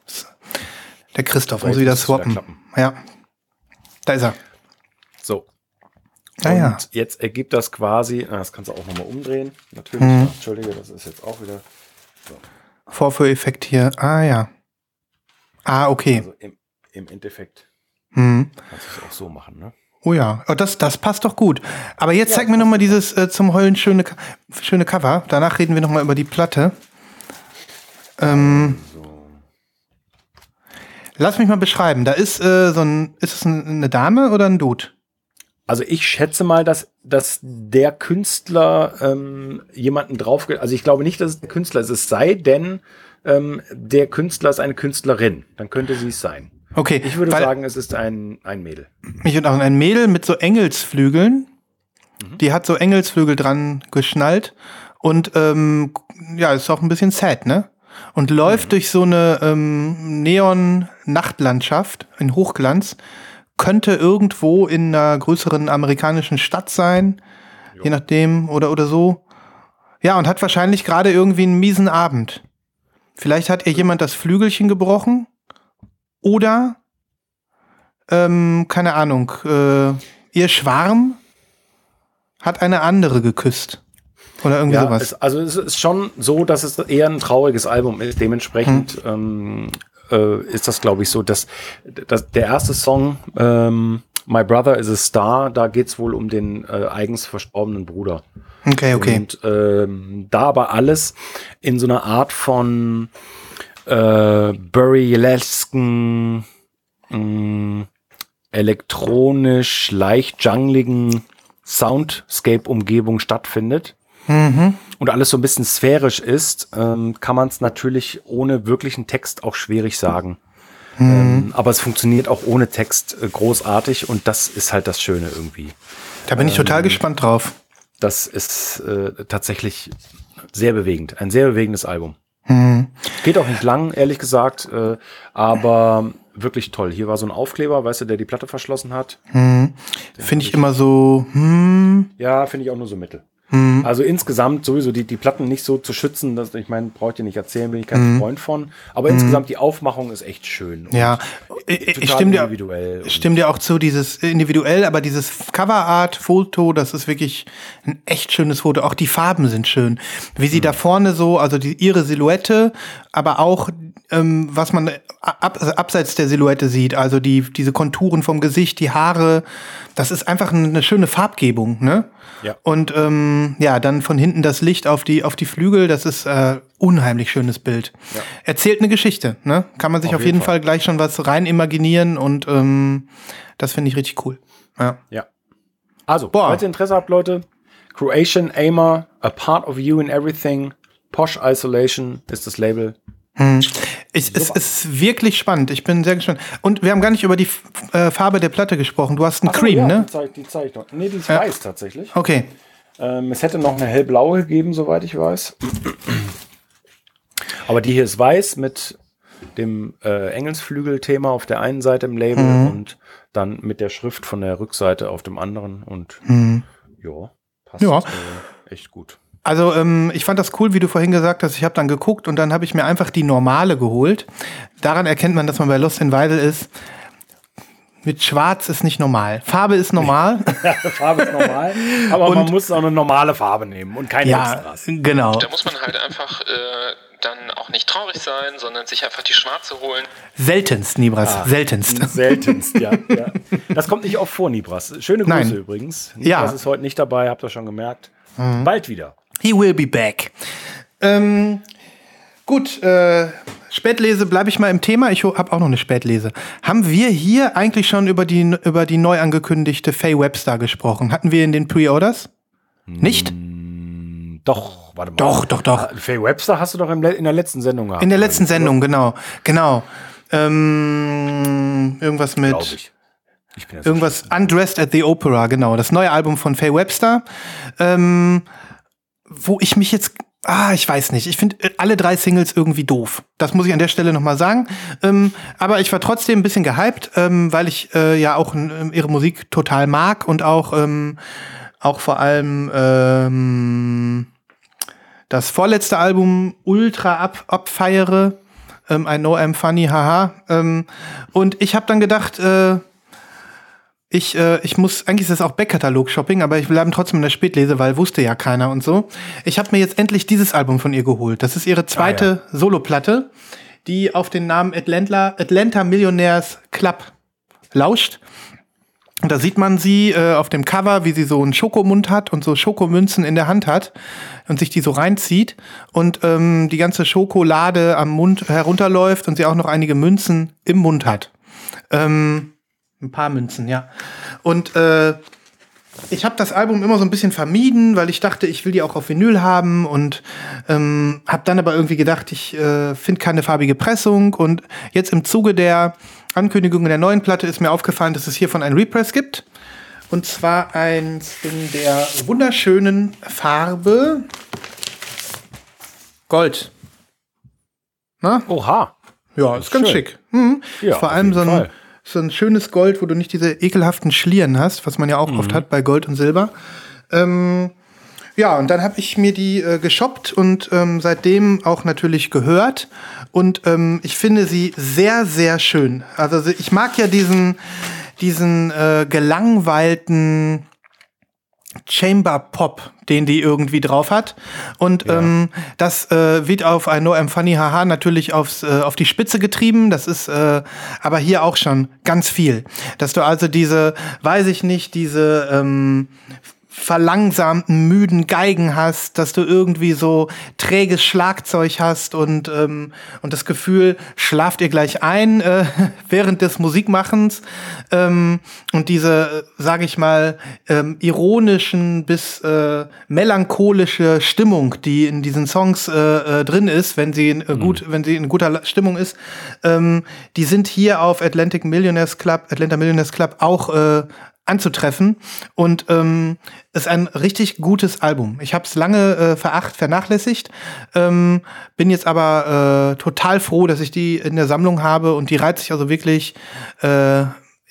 Der Christoph muss wieder swappen. Ja, da ist er. So. Naja. Und jetzt ergibt das quasi, das kannst du auch nochmal umdrehen. Natürlich, entschuldige, das ist jetzt auch wieder. So. Vorführeffekt hier, ja. Okay. Also im Endeffekt kannst du es auch so machen, ne? Oh ja, das passt doch gut. Aber jetzt zeig mir nochmal dieses zum Heulen schöne Cover. Danach reden wir nochmal über die Platte. So. Lass mich mal beschreiben. Da ist ist es eine Dame oder ein Dude? Also ich schätze mal, dass der Künstler jemanden drauf... Also ich glaube nicht, dass es der Künstler ist. Es sei denn, der Künstler ist eine Künstlerin. Dann könnte sie es sein. Okay, ich würde sagen, es ist ein Mädel. Ich würde auch ein Mädel mit so Engelsflügeln. Die hat so Engelsflügel dran geschnallt. Und ist auch ein bisschen sad, ne? Und läuft durch so eine Neon-Nachtlandschaft in Hochglanz. Könnte irgendwo in einer größeren amerikanischen Stadt sein. Je nachdem, oder so. Ja, und hat wahrscheinlich gerade irgendwie einen miesen Abend. Vielleicht hat ihr jemand das Flügelchen gebrochen oder, keine Ahnung, ihr Schwarm hat eine andere geküsst. Oder irgendwie sowas. Also es ist schon so, dass es eher ein trauriges Album ist. Dementsprechend ist das, glaube ich, so, dass der erste Song, My Brother is a Star, da geht es wohl um den eigens verstorbenen Bruder. Okay. Und da aber alles in so einer Art von burlesken, elektronisch, leicht jungligen Soundscape-Umgebung stattfindet. Und alles so ein bisschen sphärisch ist, kann man es natürlich ohne wirklichen Text auch schwierig sagen. Aber es funktioniert auch ohne Text großartig und das ist halt das Schöne irgendwie. Da bin ich total gespannt drauf. Das ist tatsächlich sehr bewegend, ein sehr bewegendes Album. Geht auch nicht lang, ehrlich gesagt, aber wirklich toll. Hier war so ein Aufkleber, weißt du, der die Platte verschlossen hat. Finde ich immer so, Ja, finde ich auch nur so mittel. Also insgesamt sowieso die Platten nicht so zu schützen, dass, ich meine, braucht ihr nicht erzählen, bin ich kein Freund von. Aber insgesamt die Aufmachung ist echt schön. Ja, ich stimme dir auch zu, dieses individuell, aber dieses Coverart-Foto, das ist wirklich ein echt schönes Foto. Auch die Farben sind schön. Wie sie da vorne so, also ihre Silhouette, aber auch was man abseits der Silhouette sieht, also diese Konturen vom Gesicht, die Haare, das ist einfach eine schöne Farbgebung, ne? Ja. Und dann von hinten das Licht auf die Flügel, das ist unheimlich schönes Bild. Ja. Erzählt eine Geschichte, ne? Kann man sich auf jeden Fall gleich schon was rein imaginieren und das finde ich richtig cool. Ja. Also, falls ihr Interesse habt, Leute, Croatian Amor, A Part of You in Everything, Posh Isolation ist das Label. Es ist wirklich spannend. Ich bin sehr gespannt. Und wir haben gar nicht über die Farbe der Platte gesprochen. Du hast ein Cream, ja, ne? Die zeige ich noch. Nee, die ist weiß tatsächlich. Okay. Es hätte noch eine hellblaue gegeben, soweit ich weiß. Aber die hier ist weiß mit dem Engelsflügel-Thema auf der einen Seite im Label und dann mit der Schrift von der Rückseite auf dem anderen. Und passt echt gut. Also ich fand das cool, wie du vorhin gesagt hast, ich habe dann geguckt und dann habe ich mir einfach die normale geholt. Daran erkennt man, dass man bei Lost in Vinyl ist. Mit Schwarz ist nicht normal. Farbe ist normal. Farbe ist normal, aber man muss auch eine normale Farbe nehmen und keine Extras. Genau. Da muss man halt einfach dann auch nicht traurig sein, sondern sich einfach die Schwarze holen. Seltenst, Nibras. Seltenst, ja. Das kommt nicht oft vor, Nibras. Schöne Grüße übrigens. Nibras ist heute nicht dabei, habt ihr schon gemerkt. Bald wieder. He will be back. Gut, Spätlese, bleibe ich mal im Thema. Ich habe auch noch eine Spätlese. Haben wir hier eigentlich schon über die neu angekündigte Faye Webster gesprochen? Hatten wir in den Pre-Orders? Nicht? Doch, warte mal. Doch. Faye Webster hast du doch in der letzten Sendung gehabt. In der letzten Sendung, genau. Irgendwas mit... Glaub ich. Irgendwas Undressed at the Opera, genau. Das neue Album von Faye Webster. Wo ich mich jetzt... ich weiß nicht. Ich finde alle 3 Singles irgendwie doof. Das muss ich an der Stelle nochmal sagen. Aber ich war trotzdem ein bisschen gehypt, weil ich ja auch ihre Musik total mag und auch vor allem das vorletzte Album ultra abfeiere. I Know I'm Funny Haha. Und ich habe dann gedacht... Ich muss, eigentlich ist das auch Backkatalog-Shopping, aber ich bleibe trotzdem in der Spätlese, weil wusste ja keiner und so. Ich habe mir jetzt endlich dieses Album von ihr geholt. Das ist ihre zweite Soloplatte, die auf den Namen Atlanta Millionaires Club lauscht. Und da sieht man sie auf dem Cover, wie sie so einen Schokomund hat und so Schokomünzen in der Hand hat und sich die so reinzieht und die ganze Schokolade am Mund herunterläuft und sie auch noch einige Münzen im Mund hat. Ein paar Münzen, ja. Und ich habe das Album immer so ein bisschen vermieden, weil ich dachte, ich will die auch auf Vinyl haben und habe dann aber irgendwie gedacht, ich finde keine farbige Pressung. Und jetzt im Zuge der Ankündigung der neuen Platte ist mir aufgefallen, dass es hiervon ein Repress gibt. Und zwar eins in der wunderschönen Farbe Gold. Na? Oha. Ja, ist ganz schick. Ja, vor allem so ein schönes Gold, wo du nicht diese ekelhaften Schlieren hast, was man ja auch oft hat bei Gold und Silber. Ja, und dann habe ich mir die geshoppt und seitdem auch natürlich gehört. Und ich finde sie sehr, sehr schön. Also ich mag ja diesen gelangweilten Chamber-Pop, den die irgendwie drauf hat. Und das wird auf I Know I'm Funny Haha natürlich auf die Spitze getrieben. Das ist aber hier auch schon ganz viel. Dass du also diese verlangsamten, müden Geigen hast, dass du irgendwie so träges Schlagzeug hast und das Gefühl, schlaft ihr gleich ein während des Musikmachens und diese, sag ich mal, ironischen bis melancholische Stimmung, die in diesen Songs drin ist, wenn sie in guter Stimmung ist, die sind hier auf Atlanta Millionaires Club auch anzutreffen und ist ein richtig gutes Album. Ich habe es lange vernachlässigt, bin jetzt aber total froh, dass ich die in der Sammlung habe und die reiht sich also wirklich in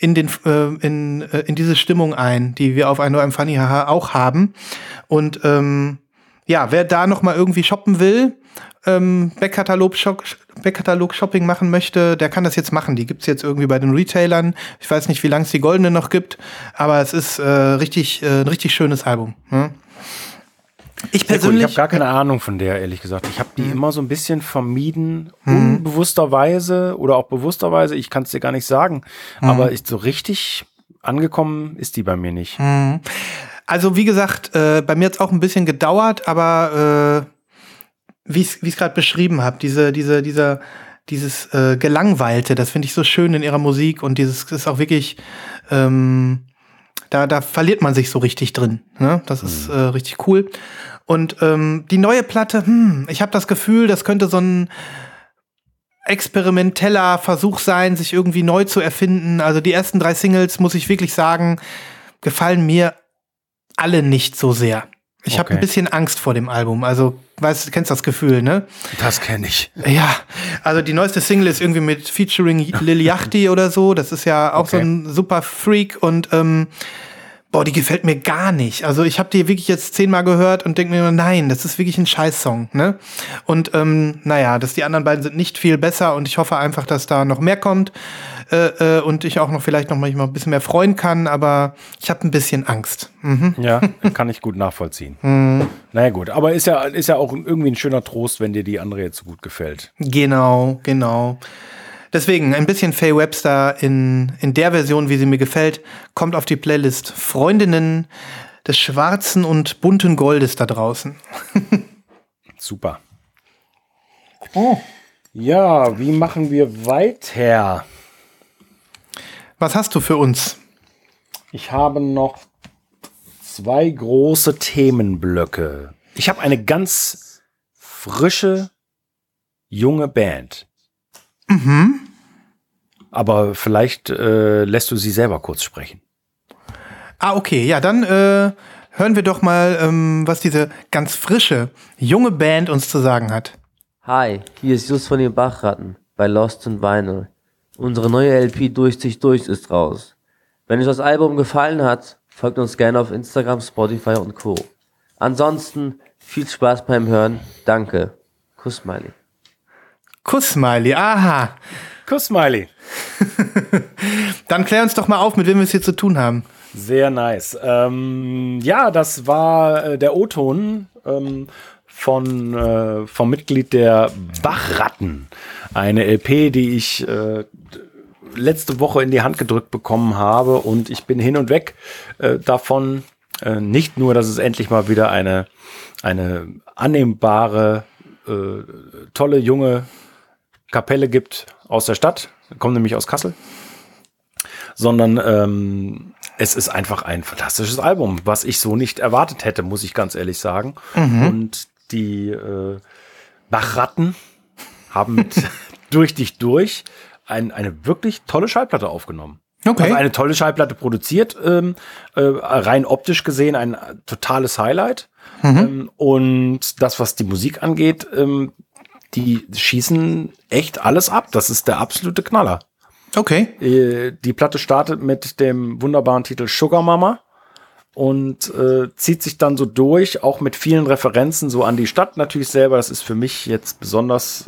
diese Stimmung ein, die wir auf I Know I'm Funny Haha auch haben. Und wer da noch mal irgendwie shoppen will, Backkatalog-Shopping machen möchte, der kann das jetzt machen. Die gibt's jetzt irgendwie bei den Retailern. Ich weiß nicht, wie lange es die Goldene noch gibt, aber es ist ein richtig schönes Album. Hm? Ich persönlich habe gar keine Ahnung von der, ehrlich gesagt. Ich habe die immer so ein bisschen vermieden, unbewussterweise oder auch bewussterweise. Ich kann es dir gar nicht sagen, aber so richtig angekommen ist die bei mir nicht. Hm. Also wie gesagt, bei mir hat's auch ein bisschen gedauert, aber wie ich es gerade beschrieben habe, dieses Gelangweilte, das finde ich so schön in ihrer Musik und dieses ist auch wirklich, da verliert man sich so richtig drin. Ne? Das ist richtig cool. Und die neue Platte, ich habe das Gefühl, das könnte so ein experimenteller Versuch sein, sich irgendwie neu zu erfinden. Also die ersten 3 Singles, muss ich wirklich sagen, gefallen mir alle nicht so sehr. Ich habe ein bisschen Angst vor dem Album. Also, du kennst das Gefühl, ne? Das kenne ich. Ja, also die neueste Single ist irgendwie mit Featuring Lil Yachty oder so. Das ist ja auch so ein super Freak und die gefällt mir gar nicht. Also ich habe die wirklich jetzt 10-mal gehört und denke mir, nein, das ist wirklich ein Scheiß-Song, ne? Und die anderen beiden sind nicht viel besser und ich hoffe einfach, dass da noch mehr kommt und ich auch noch vielleicht noch manchmal ein bisschen mehr freuen kann, aber ich habe ein bisschen Angst. Mhm. Ja, kann ich gut nachvollziehen. Naja gut, aber ist ja auch irgendwie ein schöner Trost, wenn dir die andere jetzt so gut gefällt. Genau. Deswegen, ein bisschen Faye Webster in der Version, wie sie mir gefällt, kommt auf die Playlist Freundinnen des schwarzen und bunten Goldes da draußen. Super. Oh. Ja, wie machen wir weiter? Was hast du für uns? Ich habe noch 2 große Themenblöcke. Ich habe eine ganz frische, junge Band. Mhm. Aber vielleicht lässt du sie selber kurz sprechen. Ah, okay. Ja, dann hören wir doch mal, was diese ganz frische, junge Band uns zu sagen hat. Hi, hier ist Jus von den Bachratten bei Lost in Vinyl. Unsere neue LP Durch Dich Durch ist raus. Wenn euch das Album gefallen hat, folgt uns gerne auf Instagram, Spotify und Co. Ansonsten viel Spaß beim Hören. Danke. Kuss, Smiley. Kuss-Smiley, aha. Kuss-Smiley. Dann klär uns doch mal auf, mit wem wir es hier zu tun haben. Sehr nice. Das war der O-Ton vom Mitglied der Bachratten. Eine LP, die ich letzte Woche in die Hand gedrückt bekommen habe. Und ich bin hin und weg davon. Nicht nur, dass es endlich mal wieder eine annehmbare, tolle, junge Kapelle gibt aus der Stadt, kommen nämlich aus Kassel, sondern es ist einfach ein fantastisches Album, was ich so nicht erwartet hätte, muss ich ganz ehrlich sagen. Mhm. Und die Bachratten haben mit Durch Dich Durch eine wirklich tolle Schallplatte aufgenommen. Okay. Also eine tolle Schallplatte produziert, rein optisch gesehen ein totales Highlight. Mhm. Und das, was die Musik angeht, die schießen echt alles ab. Das ist der absolute Knaller. Okay. Die Platte startet mit dem wunderbaren Titel Sugar Mama. und zieht sich dann so durch, auch mit vielen Referenzen so an die Stadt natürlich selber. Das ist für mich jetzt besonders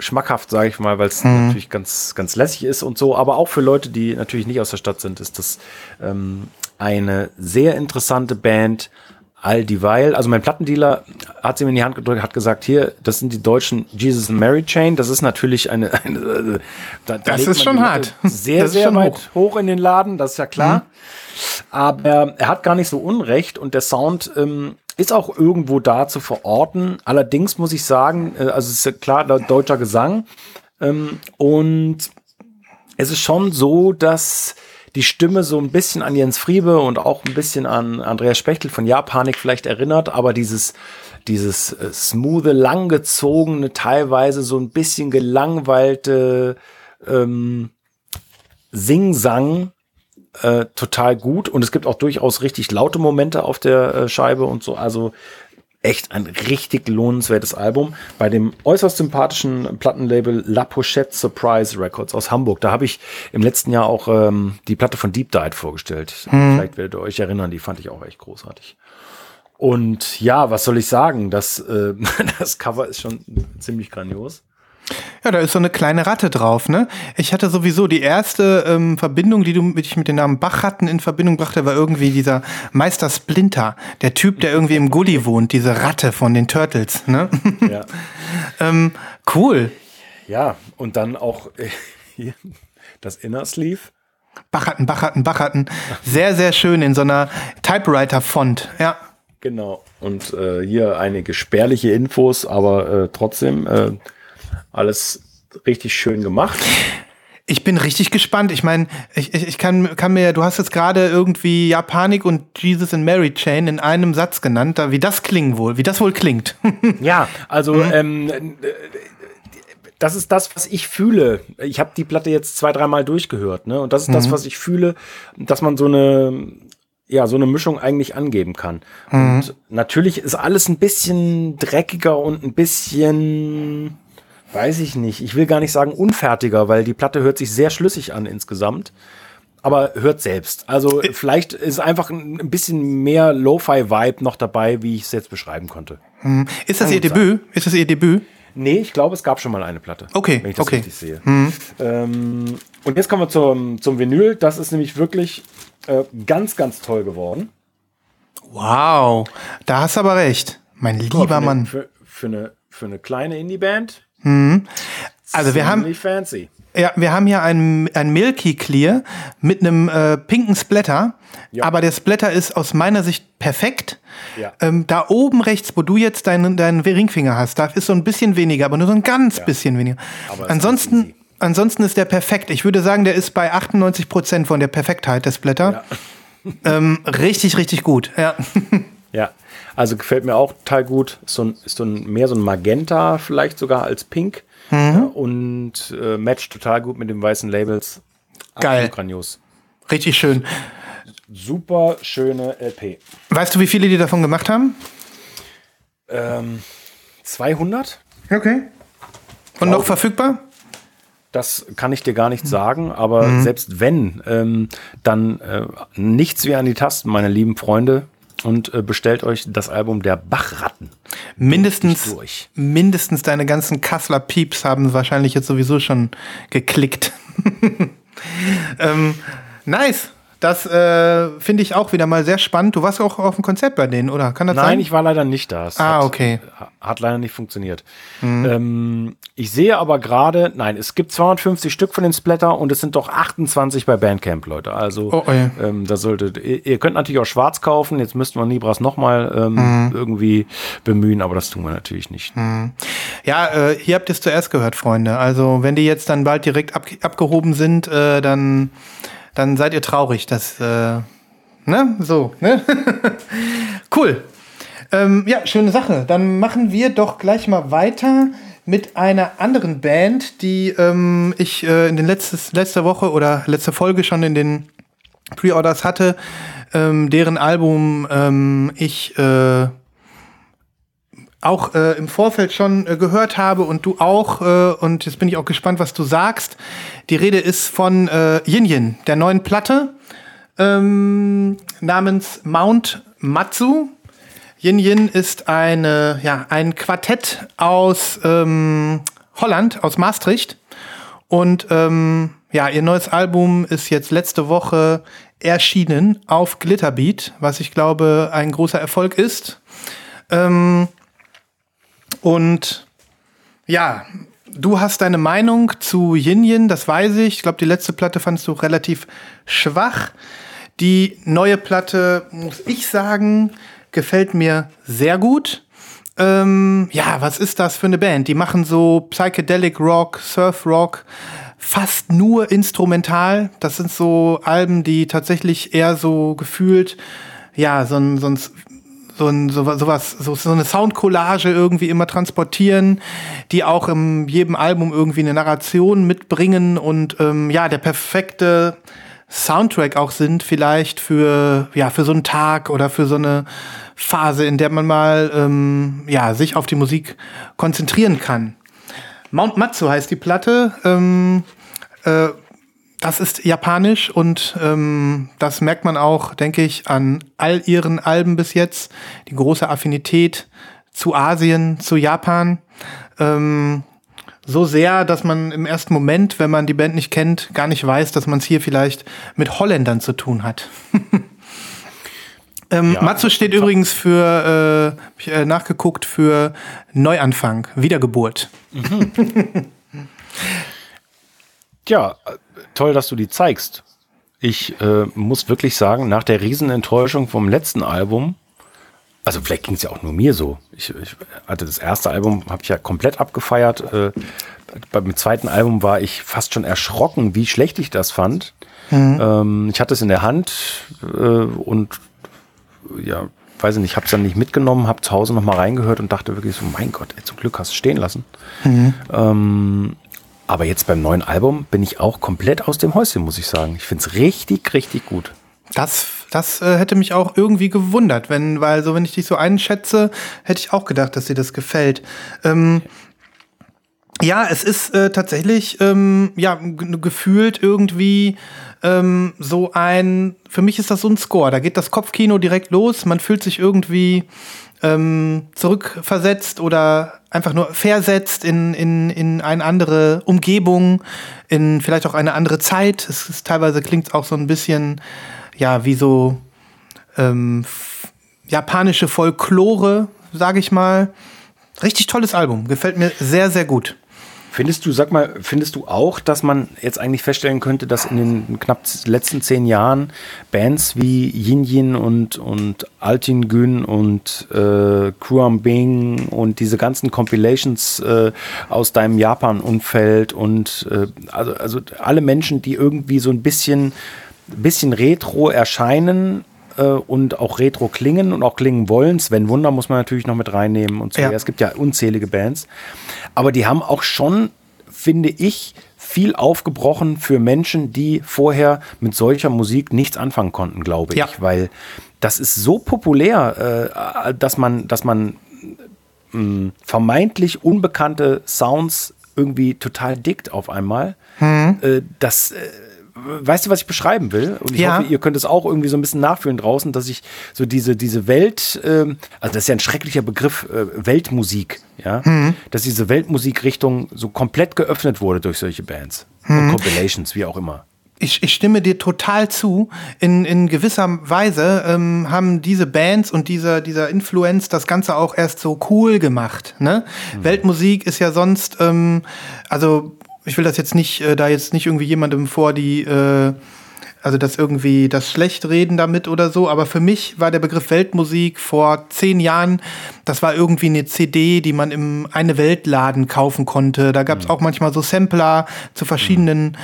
schmackhaft, sage ich mal, weil es natürlich ganz, ganz lässig ist und so. Aber auch für Leute, die natürlich nicht aus der Stadt sind, ist das eine sehr interessante Band. All dieweil, also mein Plattendealer hat sie mir in die Hand gedrückt, hat gesagt, hier, das sind die deutschen Jesus and Mary Chain. Das ist natürlich eine da das ist schon hart. Sehr, das ist sehr weit hoch in den Laden, das ist ja klar. Aber er hat gar nicht so unrecht und der Sound ist auch irgendwo da zu verorten. Allerdings muss ich sagen, also es ist ja klar, deutscher Gesang. Und es ist schon so, dass die Stimme so ein bisschen an Jens Friebe und auch ein bisschen an Andreas Spechtel von Japanik vielleicht erinnert, aber dieses smoothe, langgezogene, teilweise so ein bisschen gelangweilte Singsang total gut. Und es gibt auch durchaus richtig laute Momente auf der Scheibe und so. Also echt ein richtig lohnenswertes Album. Bei dem äußerst sympathischen Plattenlabel La Pochette Surprise Records aus Hamburg. Da habe ich im letzten Jahr auch die Platte von Deep Dive vorgestellt. Vielleicht werdet ihr euch erinnern, die fand ich auch echt großartig. Und ja, was soll ich sagen? Das Cover ist schon ziemlich grandios. Ja, da ist so eine kleine Ratte drauf, ne? Ich hatte sowieso die erste Verbindung, die du mit dem Namen Bachratten in Verbindung brachte, war irgendwie dieser Meister Splinter, der Typ, der irgendwie im Gully wohnt, diese Ratte von den Turtles, ne? Ja. Cool. Ja, und dann auch hier das Inner Sleeve. Bachratten. Sehr, sehr schön in so einer Typewriter-Font, ja. Genau. Und hier einige spärliche Infos, aber trotzdem alles richtig schön gemacht. Ich bin richtig gespannt. Ich meine, ich kann mir, du hast jetzt gerade irgendwie Japanik und Jesus and Mary Chain in einem Satz genannt, wie das wohl klingt. Ja, also das ist das, was ich fühle. Ich habe die Platte jetzt 2-3 Mal durchgehört, ne? Und das ist das, was ich fühle, dass man so eine Mischung eigentlich angeben kann. Und natürlich ist alles ein bisschen dreckiger und ein bisschen, weiß ich nicht. Ich will gar nicht sagen unfertiger, weil die Platte hört sich sehr schlüssig an insgesamt. Aber hört selbst. Also vielleicht ist einfach ein bisschen mehr Lo-Fi-Vibe noch dabei, wie ich es jetzt beschreiben konnte. Ist das ihr Debüt? Nee, ich glaube, es gab schon mal eine Platte. Okay, wenn ich das richtig sehe. Und jetzt kommen wir zum Vinyl. Das ist nämlich wirklich ganz, ganz toll geworden. Wow, da hast du aber recht. Mein lieber Mann. Für eine kleine Indie-Band. Also wir haben hier ein Milky Clear mit einem pinken Splatter, ja. Aber der Splatter ist aus meiner Sicht perfekt. Ja. Da oben rechts, wo du jetzt deinen Ringfinger hast, da ist so ein bisschen weniger, aber nur so ein ganz bisschen weniger. Ansonsten ist der perfekt. Ich würde sagen, der ist bei 98% von der Perfektheit, der Splatter. Ja. Richtig, richtig gut. Ja. Ja, also gefällt mir auch total gut. Mehr so ein Magenta vielleicht sogar als Pink. Ja, und matcht total gut mit den weißen Labels. Geil. Absolut grandios. Richtig schön. Super schöne LP. Weißt du, wie viele die davon gemacht haben? 200. Okay. Und noch verfügbar? Das kann ich dir gar nicht sagen, aber selbst wenn, dann nichts wie an die Tasten, meine lieben Freunde. Und bestellt euch das Album der Bachratten. Mindestens deine ganzen Kasseler Pieps haben wahrscheinlich jetzt sowieso schon geklickt. Nice. Das finde ich auch wieder mal sehr spannend. Du warst auch auf dem Konzert bei denen, oder? Kann das sein? Nein, ich war leider nicht da. Okay. Hat leider nicht funktioniert. Ich sehe aber gerade, es gibt 250 Stück von den Splatter und es sind doch 28 bei Bandcamp, Leute. Also, da ihr könnt natürlich auch schwarz kaufen. Jetzt müssten wir Nibras nochmal irgendwie bemühen, aber das tun wir natürlich nicht. Ja, hier habt ihr es zuerst gehört, Freunde. Also, wenn die jetzt dann bald direkt abgehoben sind, dann seid ihr traurig, dass, Cool. Ja, schöne Sache. Dann machen wir doch gleich mal weiter mit einer anderen Band, die ich in den letzter Woche oder letzte Folge schon in den Pre-Orders hatte, deren Album ich auch im Vorfeld schon gehört habe und du auch. Und jetzt bin ich auch gespannt, was du sagst. Die Rede ist von Yin Yin, der neuen Platte. namens Mount Matsu. Yin Yin ist ein Quartett aus Holland, aus Maastricht. Und ihr neues Album ist jetzt letzte Woche erschienen auf Glitterbeat, was ich glaube ein großer Erfolg ist. Du hast deine Meinung zu Yin Yin, das weiß ich. Ich glaube, die letzte Platte fandst du relativ schwach. Die neue Platte, muss ich sagen, gefällt mir sehr gut. Was ist das für eine Band? Die machen so Psychedelic Rock, Surf Rock, fast nur instrumental. Das sind so Alben, die tatsächlich eher so gefühlt, so eine Soundcollage irgendwie immer transportieren, die auch in jedem Album irgendwie eine Narration mitbringen und der perfekte Soundtrack auch sind vielleicht für so einen Tag oder für so eine Phase, in der man mal sich auf die Musik konzentrieren kann. Mount Matsu heißt die Platte. Das ist japanisch und das merkt man auch, denke ich, an all ihren Alben bis jetzt. Die große Affinität zu Asien, zu Japan. So sehr, dass man im ersten Moment, wenn man die Band nicht kennt, gar nicht weiß, dass man es hier vielleicht mit Holländern zu tun hat. Matsu steht übrigens für, nachgeguckt, für Neuanfang, Wiedergeburt. Mhm. Ja, toll, dass du die zeigst. Ich muss wirklich sagen, nach der Riesenenttäuschung vom letzten Album, also vielleicht ging es ja auch nur mir so. Ich hatte das erste Album, habe ich ja komplett abgefeiert. Beim zweiten Album war ich fast schon erschrocken, wie schlecht ich das fand. Mhm. Ich hatte es in der Hand weiß ich nicht, habe es dann nicht mitgenommen, habe zu Hause nochmal reingehört und dachte wirklich so, mein Gott, ey, zum Glück hast du stehen lassen. Mhm. Aber jetzt beim neuen Album bin ich auch komplett aus dem Häuschen, muss ich sagen. Ich find's richtig, richtig gut. Das hätte mich auch irgendwie gewundert, wenn ich dich so einschätze, hätte ich auch gedacht, dass dir das gefällt. Es ist tatsächlich gefühlt irgendwie so ein, für mich ist das so ein Score, da geht das Kopfkino direkt los, man fühlt sich irgendwie zurückversetzt oder einfach nur versetzt in eine andere Umgebung, in vielleicht auch eine andere Zeit. Es ist teilweise, klingt es auch so ein bisschen wie so japanische Folklore, sage ich mal. Richtig tolles Album, gefällt mir sehr, sehr gut. Findest du auch, dass man jetzt eigentlich feststellen könnte, dass in den knapp letzten 10 Jahren Bands wie Yin Yin und Altingün und Khruangbin und diese ganzen Compilations aus deinem Japan-Umfeld und also alle Menschen, die irgendwie so ein bisschen retro erscheinen und auch retro klingen und auch klingen wollen. Sven Wunder muss man natürlich noch mit reinnehmen und so. Ja. Es gibt ja unzählige Bands. Aber die haben auch schon, finde ich, viel aufgebrochen für Menschen, die vorher mit solcher Musik nichts anfangen konnten, glaube ich. Weil das ist so populär, dass man vermeintlich unbekannte Sounds irgendwie total dickt auf einmal. Weißt du, was ich beschreiben will? Und ich hoffe, ihr könnt es auch irgendwie so ein bisschen nachfühlen draußen, dass ich so diese Welt, also das ist ja ein schrecklicher Begriff, Weltmusik, dass diese Weltmusikrichtung so komplett geöffnet wurde durch solche Bands und Compilations, wie auch immer. Ich stimme dir total zu. In gewisser Weise haben diese Bands und dieser Influence das Ganze auch erst so cool gemacht, ne? Weltmusik ist ja sonst, ich will das jetzt nicht, irgendwie jemandem das irgendwie das Schlechtreden damit oder so, aber für mich war der Begriff Weltmusik vor 10 Jahren, das war irgendwie eine CD, die man im eine Weltladen kaufen konnte. Da gab es auch manchmal so Sampler zu verschiedenen,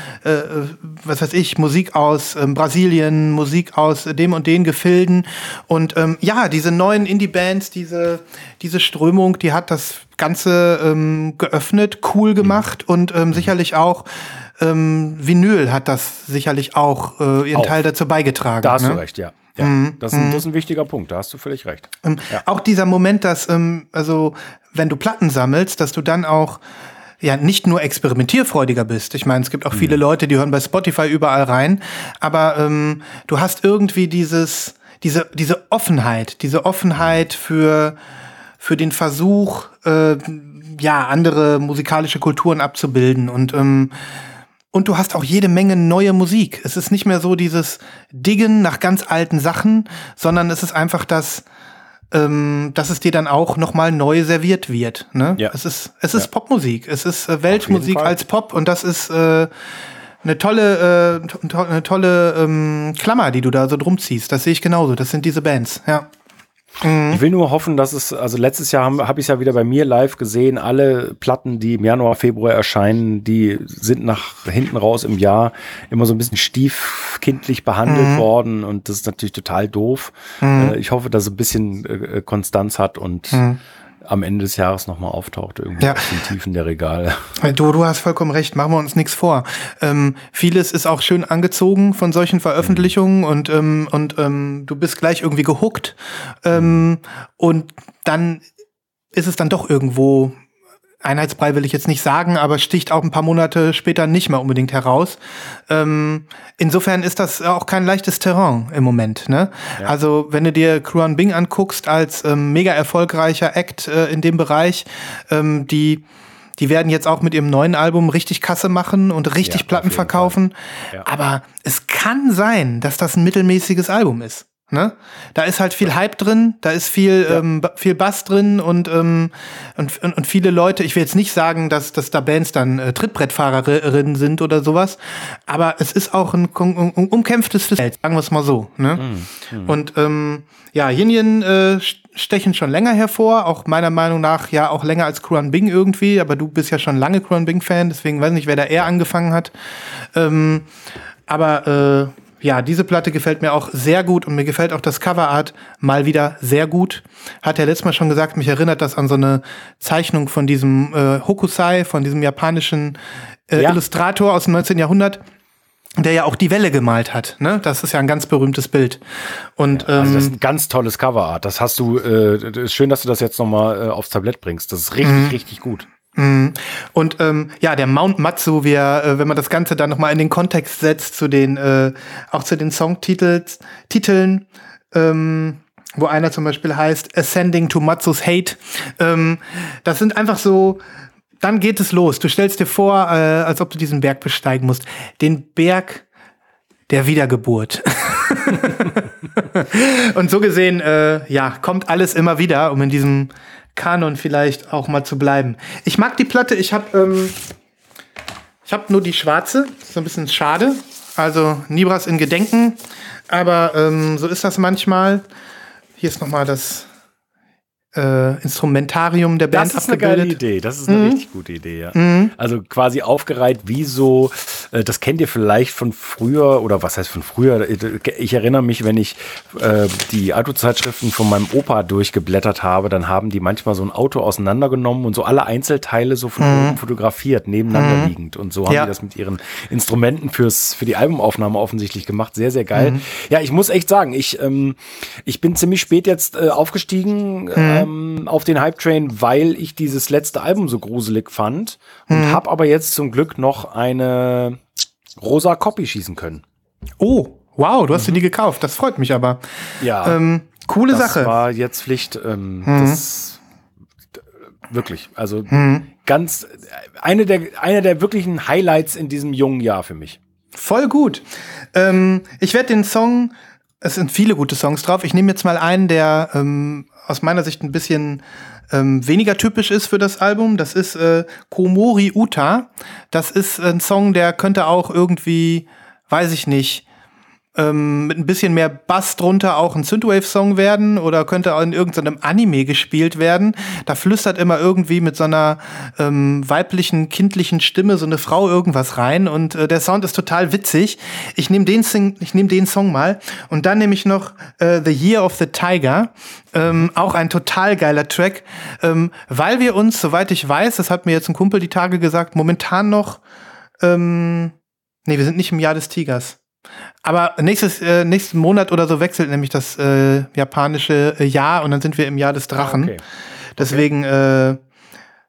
Musik aus Brasilien, Musik aus dem und den Gefilden. Und diese neuen Indie-Bands, diese Strömung, die hat das Ganze geöffnet, cool gemacht und sicherlich auch Vinyl hat das sicherlich auch ihren Teil dazu beigetragen. Da hast du recht, ja. Ja, das ist ein wichtiger Punkt, da hast du völlig recht. Auch dieser Moment, dass wenn du Platten sammelst, dass du dann auch ja nicht nur experimentierfreudiger bist. Ich meine, es gibt auch viele Leute, die hören bei Spotify überall rein, aber du hast irgendwie diese Offenheit für den Versuch, andere musikalische Kulturen abzubilden und du hast auch jede Menge neue Musik. Es ist nicht mehr so dieses Diggen nach ganz alten Sachen, sondern es ist einfach das, dass es dir dann auch nochmal neu serviert wird. Ne? Ja. Es ist Popmusik, es ist Weltmusik als Pop und das ist eine tolle Klammer, die du da so drum ziehst. Das sehe ich genauso, das sind diese Bands, ja. Ich will nur hoffen, dass es, also letztes Jahr habe ich es ja wieder bei mir live gesehen, alle Platten, die im Januar, Februar erscheinen, die sind nach hinten raus im Jahr immer so ein bisschen stiefkindlich behandelt worden und das ist natürlich total doof. Ich hoffe, dass es ein bisschen Konstanz hat und am Ende des Jahres nochmal auftaucht, irgendwie aus den Tiefen der Regale. Du hast vollkommen recht, machen wir uns nichts vor. Vieles ist auch schön angezogen von solchen Veröffentlichungen und du bist gleich irgendwie gehuckt und dann ist es dann doch irgendwo, Einheitsbrei will ich jetzt nicht sagen, aber sticht auch ein paar Monate später nicht mehr unbedingt heraus. Insofern ist das auch kein leichtes Terrain im Moment. Ne? Ja. Also wenn du dir Khruangbin anguckst als mega erfolgreicher Act in dem Bereich, die werden jetzt auch mit ihrem neuen Album richtig Kasse machen und richtig Platten verkaufen. Ja. Aber es kann sein, dass das ein mittelmäßiges Album ist. Ne? Da ist halt viel Hype drin, da ist viel Bass drin und viele Leute, ich will jetzt nicht sagen, dass da Bands dann Trittbrettfahrerinnen sind oder sowas, aber es ist auch ein umkämpftes Feld, sagen wir es mal so. Ne? Und Yin Yin stechen schon länger hervor, auch meiner Meinung nach ja auch länger als Khruangbin irgendwie, aber du bist ja schon lange Khruangbin-Fan, deswegen weiß nicht, wer da eher angefangen hat. Ja, diese Platte gefällt mir auch sehr gut und mir gefällt auch das Coverart mal wieder sehr gut. Hat ja letztes Mal schon gesagt, mich erinnert das an so eine Zeichnung von diesem Hokusai, von diesem japanischen Illustrator aus dem 19. Jahrhundert, der ja auch die Welle gemalt hat. Ne? Das ist ja ein ganz berühmtes Bild. Und, also das ist ein ganz tolles Coverart. Das hast du, das ist schön, dass du das jetzt nochmal aufs Tablett bringst. Das ist richtig, richtig gut. Und der Mount Matsu, wenn man das Ganze dann nochmal in den Kontext setzt zu den auch zu den Songtiteln, wo einer zum Beispiel heißt Ascending to Matsus Hate, das sind einfach so, dann geht es los. Du stellst dir vor, als ob du diesen Berg besteigen musst, den Berg der Wiedergeburt. Und so gesehen, kommt alles immer wieder, um in diesem Kanon vielleicht auch mal zu bleiben. Ich mag die Platte, ich hab nur die schwarze, so ein bisschen schade, also Nibras in Gedenken, aber so ist das manchmal. Hier ist nochmal das Instrumentarium der Band abgebildet. Das ist eine geile Idee, das ist eine richtig gute Idee, ja. Also quasi aufgereiht wie so, das kennt ihr vielleicht von früher, oder was heißt von früher, ich erinnere mich, wenn ich die Autozeitschriften von meinem Opa durchgeblättert habe, dann haben die manchmal so ein Auto auseinandergenommen und so alle Einzelteile so von oben fotografiert, nebeneinander liegend, und so haben die das mit ihren Instrumenten für die Albumaufnahme offensichtlich gemacht, sehr, sehr geil. Ja, ich muss echt sagen, ich bin ziemlich spät jetzt aufgestiegen, auf den Hype-Train, weil ich dieses letzte Album so gruselig fand und habe aber jetzt zum Glück noch eine rosa Copy schießen können. Oh, wow, du hast dir die gekauft, das freut mich aber. Ja, coole Sache. Das war jetzt Pflicht, das wirklich, also ganz, einer der wirklichen Highlights in diesem jungen Jahr für mich. Voll gut. Ich werde den Song, es sind viele gute Songs drauf, ich nehme jetzt mal einen, der aus meiner Sicht ein bisschen weniger typisch ist für das Album. Das ist Komori Uta. Das ist ein Song, der könnte auch irgendwie, weiß ich nicht, mit ein bisschen mehr Bass drunter auch ein Synthwave-Song werden oder könnte auch in irgendeinem Anime gespielt werden. Da flüstert immer irgendwie mit so einer weiblichen, kindlichen Stimme so eine Frau irgendwas rein und der Sound ist total witzig. Ich nehme den Song mal und dann nehme ich noch The Year of the Tiger, auch ein total geiler Track, weil wir uns, soweit ich weiß, das hat mir jetzt ein Kumpel die Tage gesagt, momentan noch, wir sind nicht im Jahr des Tigers. Aber nächsten Monat oder so wechselt nämlich das japanische Jahr und dann sind wir im Jahr des Drachen. Okay. Deswegen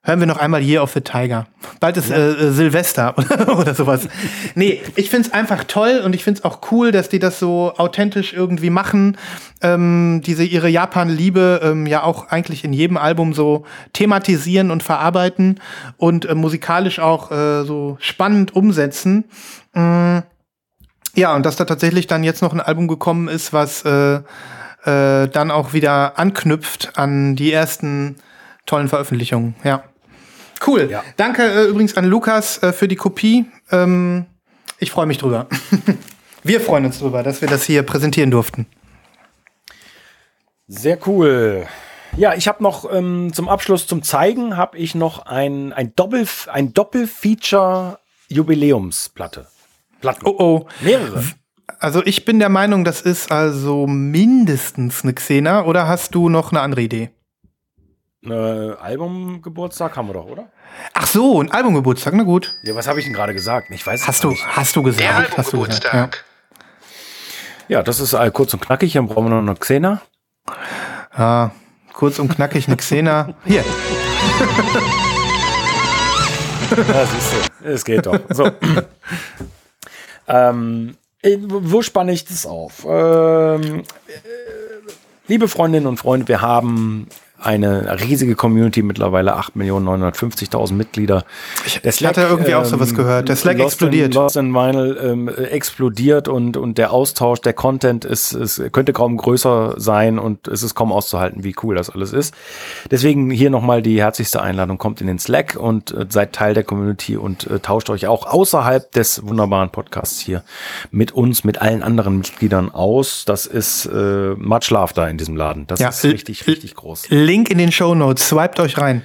hören wir noch einmal Year of the Tiger. Bald ist Silvester oder sowas. Nee, ich find's einfach toll und ich find's auch cool, dass die das so authentisch irgendwie machen. Diese ihre Japan-Liebe ja auch eigentlich in jedem Album so thematisieren und verarbeiten und musikalisch auch so spannend umsetzen. Ja, und dass da tatsächlich dann jetzt noch ein Album gekommen ist, was dann auch wieder anknüpft an die ersten tollen Veröffentlichungen. Ja. Cool. Ja. Danke übrigens an Lukas für die Kopie. Ich freue mich drüber. Wir freuen uns drüber, dass wir das hier präsentieren durften. Sehr cool. Ja, ich habe noch zum Abschluss, zum Zeigen, habe ich noch ein Doppelfeature-Jubiläumsplatte. Oh. Mehrere. Also ich bin der Meinung, das ist also mindestens eine Xena. Oder hast du noch eine andere Idee? Albumgeburtstag haben wir doch, oder? Ach so, ein Albumgeburtstag, na gut. Ja, was habe ich denn gerade gesagt? Ich weiß es nicht. Hast du gesagt. Der Albumgeburtstag. Ja, das ist kurz und knackig. Dann brauchen wir noch eine Xena. Ah, kurz und knackig eine Xena. Hier. Das ist so. Es geht doch. So. Wo spanne ich das auf? Liebe Freundinnen und Freunde, wir haben eine riesige Community, mittlerweile 8.950.000 Mitglieder. Ich hatte irgendwie auch sowas gehört. Der Slack explodiert. Lost in Vinyl explodiert und der Austausch, der Content ist könnte kaum größer sein und es ist kaum auszuhalten, wie cool das alles ist. Deswegen hier nochmal die herzlichste Einladung. Kommt in den Slack und seid Teil der Community und tauscht euch auch außerhalb des wunderbaren Podcasts hier mit uns, mit allen anderen Mitgliedern aus. Das ist much love da in diesem Laden. Das ist richtig, richtig groß. Link in den Shownotes, swiped euch rein.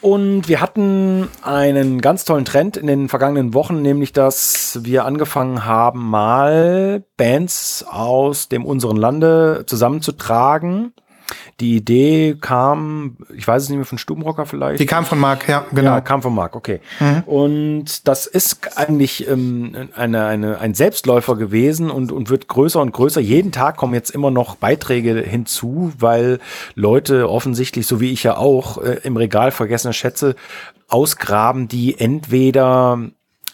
Und wir hatten einen ganz tollen Trend in den vergangenen Wochen, nämlich, dass wir angefangen haben, mal Bands aus dem unseren Lande zusammenzutragen. Die Idee kam, ich weiß es nicht mehr, von Stubenrocker vielleicht. Die kam von Marc, ja, genau. Ja, kam von Marc, okay. Mhm. Und das ist eigentlich ein Selbstläufer gewesen und wird größer und größer. Jeden Tag kommen jetzt immer noch Beiträge hinzu, weil Leute offensichtlich, so wie ich ja auch, im Regal vergessene Schätze ausgraben, die entweder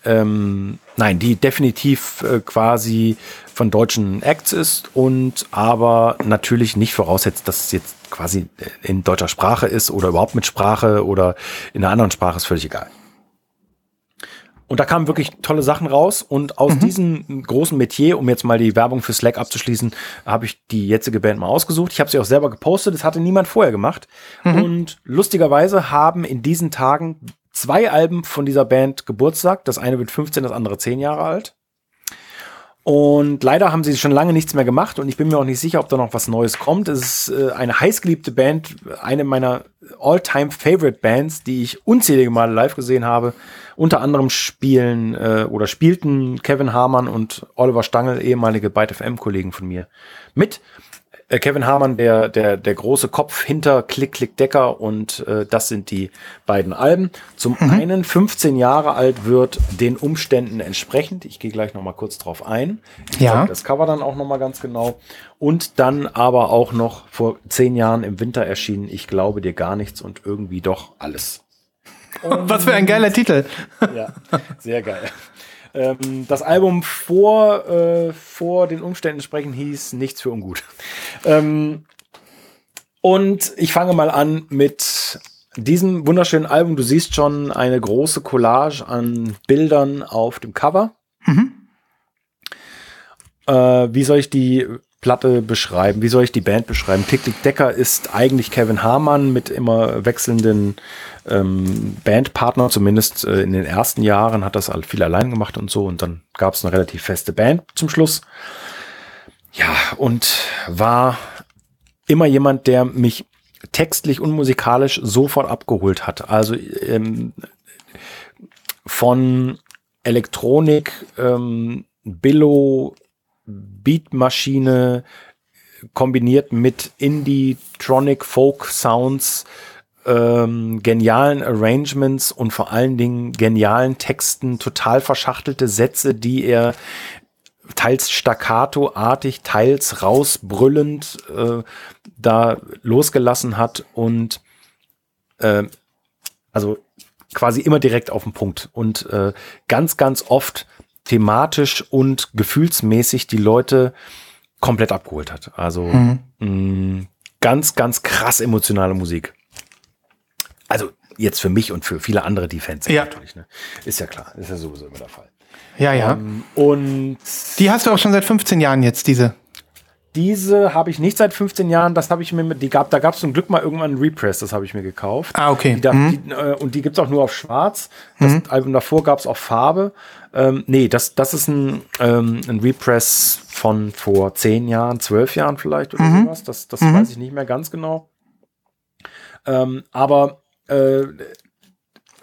die definitiv quasi von deutschen Acts ist und aber natürlich nicht voraussetzt, dass es jetzt quasi in deutscher Sprache ist oder überhaupt mit Sprache oder in einer anderen Sprache, ist völlig egal. Und da kamen wirklich tolle Sachen raus und aus diesem großen Metier, um jetzt mal die Werbung für Slack abzuschließen, habe ich die jetzige Band mal ausgesucht. Ich habe sie auch selber gepostet, das hatte niemand vorher gemacht. Und lustigerweise haben in diesen Tagen 2 Alben von dieser Band Geburtstag. Das eine wird 15, das andere 10 Jahre alt. Und leider haben sie schon lange nichts mehr gemacht und ich bin mir auch nicht sicher, ob da noch was Neues kommt. Es ist eine heißgeliebte Band, eine meiner All-Time-Favorite-Bands, die ich unzählige Male live gesehen habe. Unter anderem spielten Kevin Hamann und Oliver Stangl, ehemalige ByteFM-Kollegen von mir, mit. Kevin Hamann, der große Kopf hinter Klick, Klick, Decker und das sind die beiden Alben. Zum einen 15 Jahre alt wird, den Umständen entsprechend. Ich gehe gleich nochmal kurz drauf ein. Ich zeige das Cover dann auch nochmal ganz genau. Und dann aber auch noch vor 10 Jahren im Winter erschienen Ich glaube dir gar nichts und irgendwie doch alles. Und was für ein geiler Titel. Ja, sehr geil. Das Album vor den Umständen entsprechend hieß Nichts für ungut. Und ich fange mal an mit diesem wunderschönen Album. Du siehst schon eine große Collage an Bildern auf dem Cover. Wie soll ich die Platte beschreiben? Wie soll ich die Band beschreiben? Klick Decker ist eigentlich Kevin Hamann mit immer wechselnden Bandpartner, zumindest in den ersten Jahren hat das viel allein gemacht und so und dann gab es eine relativ feste Band zum Schluss. Ja, und war immer jemand, der mich textlich und musikalisch sofort abgeholt hat. Also von Elektronik, Billo, Beatmaschine kombiniert mit Indie-Tronic-Folk-Sounds, genialen Arrangements und vor allen Dingen genialen Texten, total verschachtelte Sätze, die er teils staccato-artig, teils rausbrüllend da losgelassen hat und Also quasi immer direkt auf den Punkt und ganz, ganz oft thematisch und gefühlsmäßig die Leute komplett abgeholt hat. Also ganz, ganz krass emotionale Musik. Also jetzt für mich und für viele andere, die Fans sind natürlich. Ne? Ist ja klar, ist ja sowieso immer der Fall. Ja, ja. Und die hast du auch schon seit 15 Jahren jetzt, diese? Diese habe ich nicht seit 15 Jahren, das habe ich mir, da gab es zum Glück mal irgendwann einen Repress, das habe ich mir gekauft. Ah, okay. Und die gibt es auch nur auf schwarz. Das Album davor gab es auch Farbe. Nee, das ist ein Repress von vor 10 Jahren, 12 Jahren vielleicht oder sowas. Das weiß ich nicht mehr ganz genau. Aber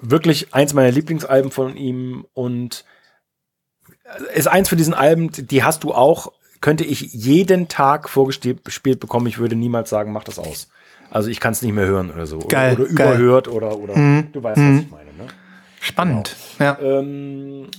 wirklich eins meiner Lieblingsalben von ihm und ist eins für diesen Alben, die hast du auch, könnte ich jeden Tag vorgespielt bekommen, ich würde niemals sagen, mach das aus. Also ich kann es nicht mehr hören oder so. Geil, oder überhört oder du weißt, was ich meine. Ne? Spannend. Genau. Ja.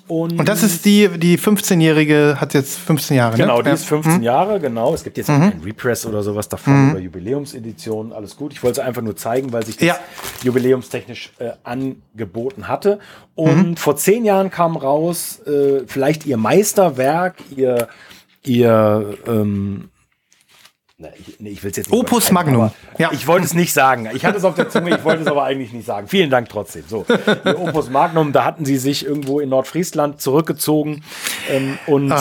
Und das ist die 15-Jährige, hat jetzt 15 Jahre, ne? Genau, die ist 15 Jahre, genau. Es gibt jetzt auch keinen Repress oder sowas davon oder Jubiläumsedition, alles gut. Ich wollte es einfach nur zeigen, weil sich das jubiläumstechnisch angeboten hatte. Und vor 10 Jahren kam raus, vielleicht ihr Meisterwerk, ich will es jetzt nicht Opus Magnum. Ja. Ich wollte es nicht sagen. Ich hatte es auf der Zunge, ich wollte es aber eigentlich nicht sagen. Vielen Dank trotzdem. So, Opus Magnum, da hatten sie sich irgendwo in Nordfriesland zurückgezogen und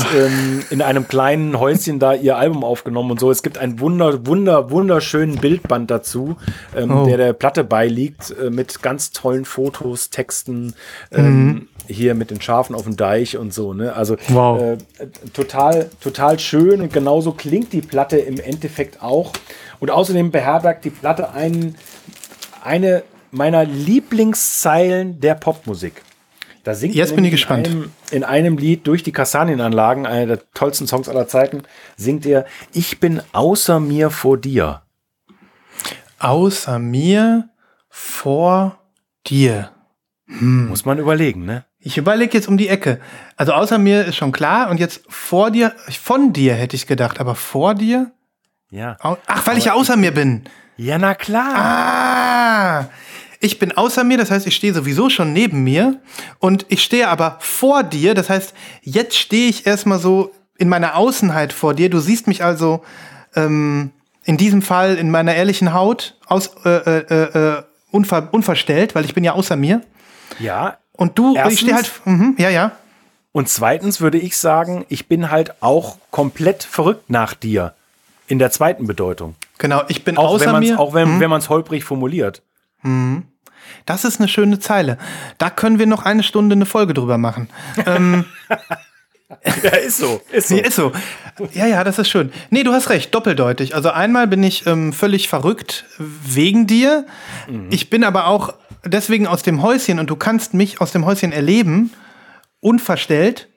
in einem kleinen Häuschen da ihr Album aufgenommen und so. Es gibt einen wunderschönen Bildband dazu, der Platte beiliegt, mit ganz tollen Fotos, Texten, hier mit den Schafen auf dem Deich und so, ne? Also total schön und genauso klingt die Platte im Endeffekt auch. Und außerdem beherbergt die Platte eine meiner Lieblingszeilen der Popmusik. Da singt jetzt bin ich gespannt. In einem Lied durch die Kastanienanlagen, einer der tollsten Songs aller Zeiten, singt er: Ich bin außer mir vor dir. Außer mir vor dir. Muss man überlegen, ne? Ich überlege jetzt um die Ecke. Also außer mir ist schon klar und jetzt vor dir, von dir hätte ich gedacht, aber vor dir? Ja. Ach, weil ich ja außer mir bin. Ja, na klar. Ah, ich bin außer mir, das heißt, ich stehe sowieso schon neben mir und ich stehe aber vor dir, das heißt, jetzt stehe ich erstmal so in meiner Außenheit vor dir. Du siehst mich also in diesem Fall in meiner ehrlichen Haut unverstellt, weil ich bin ja außer mir. Ja. Und du, erstens, ich stehe halt, und zweitens würde ich sagen, ich bin halt auch komplett verrückt nach dir. In der zweiten Bedeutung. Genau, ich bin auch außer mir. Auch wenn man es holprig formuliert. Das ist eine schöne Zeile. Da können wir noch eine Stunde eine Folge drüber machen. Ja, ist so. Ist so. Ja, das ist schön. Nee, du hast recht, doppeldeutig. Also einmal bin ich völlig verrückt wegen dir. Ich bin aber auch deswegen aus dem Häuschen und du kannst mich aus dem Häuschen erleben, unverstellt.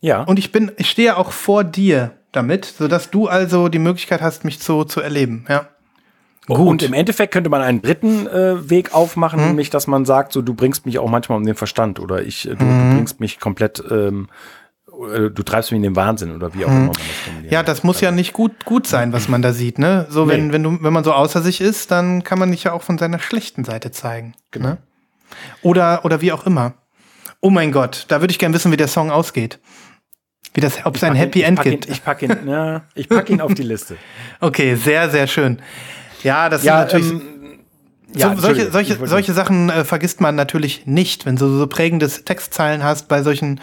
Ja. Und ich stehe auch vor dir damit, sodass du also die Möglichkeit hast, mich zu erleben, ja. Gut. Und im Endeffekt könnte man einen dritten Weg aufmachen, nämlich, dass man sagt, so, du bringst mich auch manchmal um den Verstand oder du bringst mich komplett, du treibst mich in den Wahnsinn oder wie auch immer man das formuliert. Ja, das muss ja nicht gut sein, was man da sieht, ne? So, wenn man so außer sich ist, dann kann man dich ja auch von seiner schlechten Seite zeigen. Genau. Ne? Oder wie auch immer. Oh mein Gott, da würde ich gerne wissen, wie der Song ausgeht. Ob es ein Happy End gibt. Ich packe ihn auf die Liste. Okay, sehr, sehr schön. Ja, das ist natürlich. Solche Sachen vergisst man natürlich nicht, wenn du so prägende Textzeilen hast bei solchen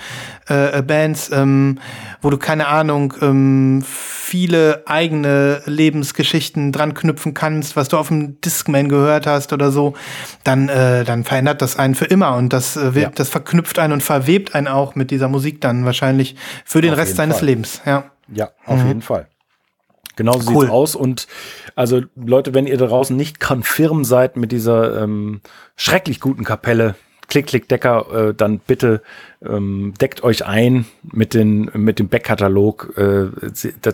Bands, wo du, keine Ahnung, viele eigene Lebensgeschichten dran knüpfen kannst, was du auf dem Discman gehört hast oder so, dann verändert das einen für immer und das verknüpft einen und verwebt einen auch mit dieser Musik dann wahrscheinlich für den Rest seines Lebens. Ja, auf jeden Fall. Genauso sieht's aus und also Leute, wenn ihr da draußen nicht konfirm seid mit dieser schrecklich guten Kapelle, Klick-Klick-Decker, dann bitte deckt euch ein mit dem Backkatalog.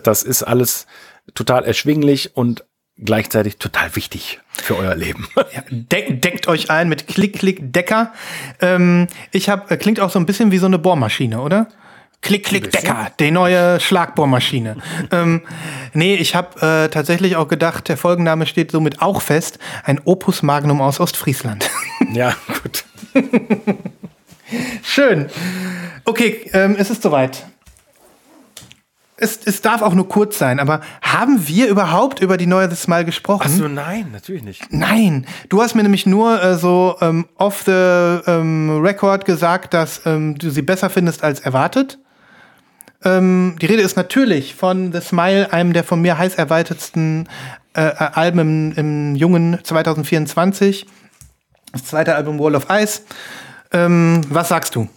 Das ist alles total erschwinglich und gleichzeitig total wichtig für euer Leben. Ja, deckt euch ein mit Klick-Klick-Decker. Klingt auch so ein bisschen wie so eine Bohrmaschine, oder? Klick-Klick-Decker, die neue Schlagbohrmaschine. Nee, ich habe tatsächlich auch gedacht, der Folgenname steht somit auch fest, ein Opus Magnum aus Ostfriesland. Ja, gut. Schön. Okay, es ist soweit. Es darf auch nur kurz sein, aber haben wir überhaupt über die neue The Smile gesprochen? Ach so, nein, natürlich nicht. Nein, du hast mir nämlich nur off the record gesagt, dass du sie besser findest als erwartet. Die Rede ist natürlich von The Smile, einem der von mir heiß erwartetsten Alben im jungen 2024. Das zweite Album Wall of Ice. Was sagst du?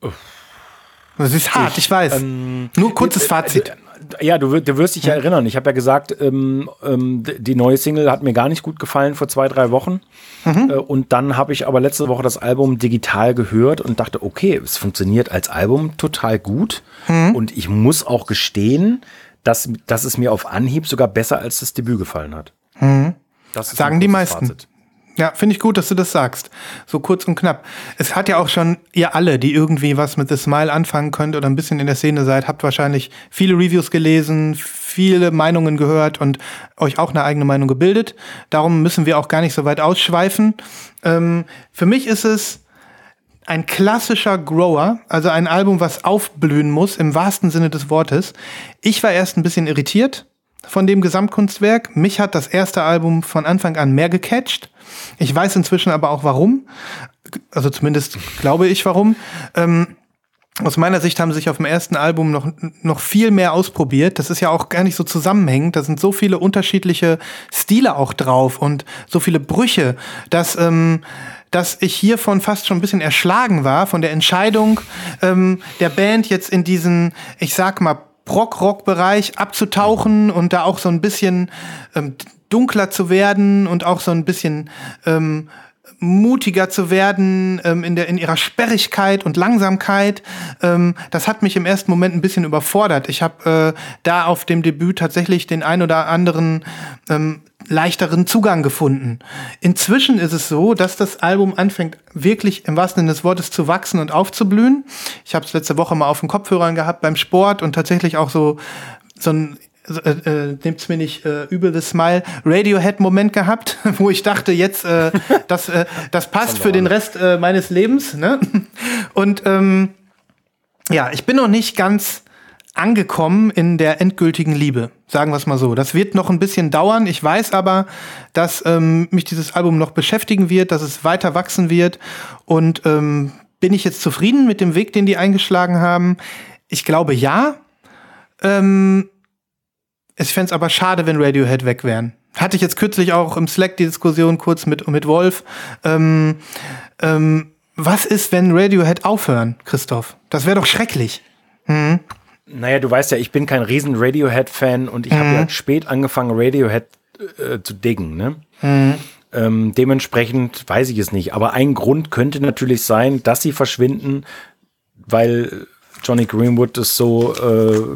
Uff. Das ist hart, ich weiß. Nur kurzes Fazit. Ja, du wirst dich ja erinnern. Ich habe ja gesagt, die neue Single hat mir gar nicht gut gefallen vor 2-3 Wochen. Mhm. Und dann habe ich aber letzte Woche das Album digital gehört und dachte, okay, es funktioniert als Album total gut. Mhm. Und ich muss auch gestehen, dass es mir auf Anhieb sogar besser als das Debüt gefallen hat. Mhm. Das sagen die meisten. Fazit. Ja, finde ich gut, dass du das sagst. So kurz und knapp. Es hat ja auch schon, ihr alle, die irgendwie was mit The Smile anfangen könnt oder ein bisschen in der Szene seid, habt wahrscheinlich viele Reviews gelesen, viele Meinungen gehört und euch auch eine eigene Meinung gebildet. Darum müssen wir auch gar nicht so weit ausschweifen. Für mich ist es ein klassischer Grower, also ein Album, was aufblühen muss, im wahrsten Sinne des Wortes. Ich war erst ein bisschen irritiert von dem Gesamtkunstwerk. Mich hat das erste Album von Anfang an mehr gecatcht. Ich weiß inzwischen aber auch warum, also zumindest glaube ich warum. Aus meiner Sicht haben sie sich auf dem ersten Album noch viel mehr ausprobiert. Das ist ja auch gar nicht so zusammenhängend. Da sind so viele unterschiedliche Stile auch drauf und so viele Brüche, dass ich hiervon fast schon ein bisschen erschlagen war, von der Entscheidung der Band jetzt in diesen, ich sag mal, Rock-Bereich abzutauchen und da auch so ein bisschen dunkler zu werden und auch so ein bisschen mutiger zu werden in ihrer Sperrigkeit und Langsamkeit. Das hat mich im ersten Moment ein bisschen überfordert. Ich habe da auf dem Debüt tatsächlich den ein oder anderen leichteren Zugang gefunden. Inzwischen ist es so, dass das Album anfängt, wirklich im wahrsten Sinne des Wortes zu wachsen und aufzublühen. Ich habe es letzte Woche mal auf den Kopfhörern gehabt beim Sport und tatsächlich auch so ein nimmt's mir nicht übel, The Smile Radiohead-Moment gehabt, wo ich dachte, jetzt das passt für den Rest meines Lebens. Ne? Und ja, ich bin noch nicht ganz angekommen in der endgültigen Liebe, sagen wir es mal so. Das wird noch ein bisschen dauern. Ich weiß aber, dass mich dieses Album noch beschäftigen wird, dass es weiter wachsen wird. Und bin ich jetzt zufrieden mit dem Weg, den die eingeschlagen haben? Ich glaube, ja. Ich fände es aber schade, wenn Radiohead weg wären. Hatte ich jetzt kürzlich auch im Slack die Diskussion kurz mit Wolf. Was ist, wenn Radiohead aufhören, Christoph? Das wäre doch schrecklich. Mhm. Naja, du weißt ja, ich bin kein riesen Radiohead-Fan und ich habe ja spät angefangen, Radiohead zu diggen, ne? Mhm. Dementsprechend weiß ich es nicht. Aber ein Grund könnte natürlich sein, dass sie verschwinden, weil Johnny Greenwood es so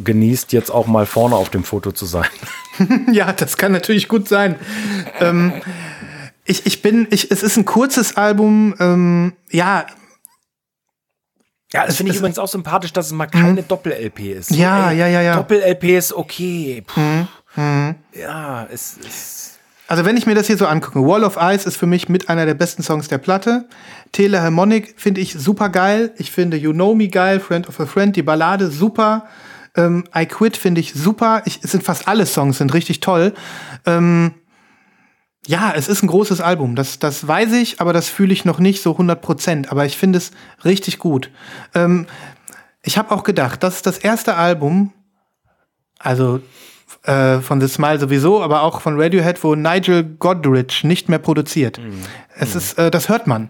genießt, jetzt auch mal vorne auf dem Foto zu sein. Ja, das kann natürlich gut sein. Es ist ein kurzes Album, ja. Ja, das finde ich übrigens auch sympathisch, dass es mal keine Doppel-LP ist. Ja, so, ja. Doppel-LP ist okay. Ja, es ist... Also wenn ich mir das hier so angucke, Wall of Ice ist für mich mit einer der besten Songs der Platte. Teleharmonic finde ich super geil. Ich finde You Know Me geil, Friend of a Friend, die Ballade super. I Quit finde ich super. Es sind fast alle Songs, sind richtig toll. Ja, es ist ein großes Album, das weiß ich, aber das fühle ich noch nicht so 100%, aber ich finde es richtig gut. Ich habe auch gedacht, das ist das erste Album, also von The Smile sowieso, aber auch von Radiohead, wo Nigel Godrich nicht mehr produziert. Es ist, das hört man.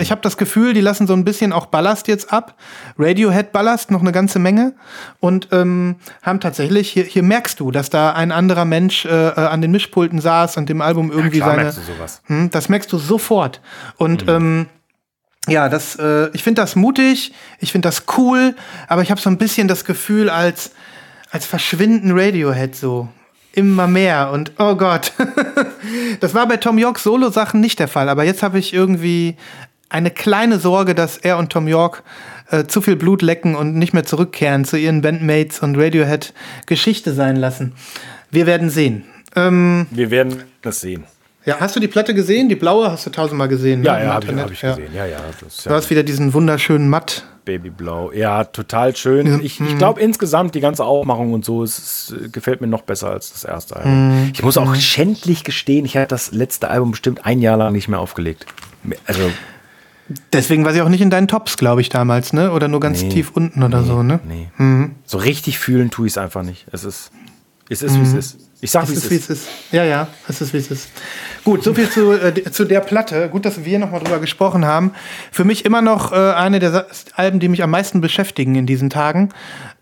Ich habe das Gefühl, die lassen so ein bisschen auch Ballast jetzt ab. Radiohead Ballast, noch eine ganze Menge. Und haben tatsächlich, hier merkst du, dass da ein anderer Mensch an den Mischpulten saß und dem Album irgendwie ja, klar, merkst du sowas. Das merkst du sofort. Und ja, ich finde das mutig, ich finde das cool, aber ich habe so ein bisschen das Gefühl, als verschwinden Radiohead so. Immer mehr und oh Gott. Das war bei Thom Yorke Solo-Sachen nicht der Fall, aber jetzt habe ich irgendwie eine kleine Sorge, dass er und Thom Yorke zu viel Blut lecken und nicht mehr zurückkehren zu ihren Bandmates und Radiohead Geschichte sein lassen. Wir werden sehen. Wir werden das sehen. Ja, hast du die Platte gesehen? Die blaue hast du tausendmal gesehen. Ja, ne? Ja, hab ich gesehen. Ja, ja, das, du hast wieder diesen wunderschönen Matt. Babyblau. Ja, total schön. Ja. Ich glaube insgesamt die ganze Aufmachung und so, es gefällt mir noch besser als das erste Album. Ich muss auch schändlich gestehen, ich habe das letzte Album bestimmt ein Jahr lang nicht mehr aufgelegt. Also deswegen war sie auch nicht in deinen Tops, glaube ich, damals, ne? Oder nur ganz tief unten oder so, ne? Nee. Mhm. So richtig fühlen tue ich es einfach nicht. Es ist, wie es ist. Ich sag, wie es ist. Ja, ja, es ist, wie es ist. Gut, soviel zu der Platte. Gut, dass wir nochmal drüber gesprochen haben. Für mich immer noch eine der Alben, die mich am meisten beschäftigen in diesen Tagen.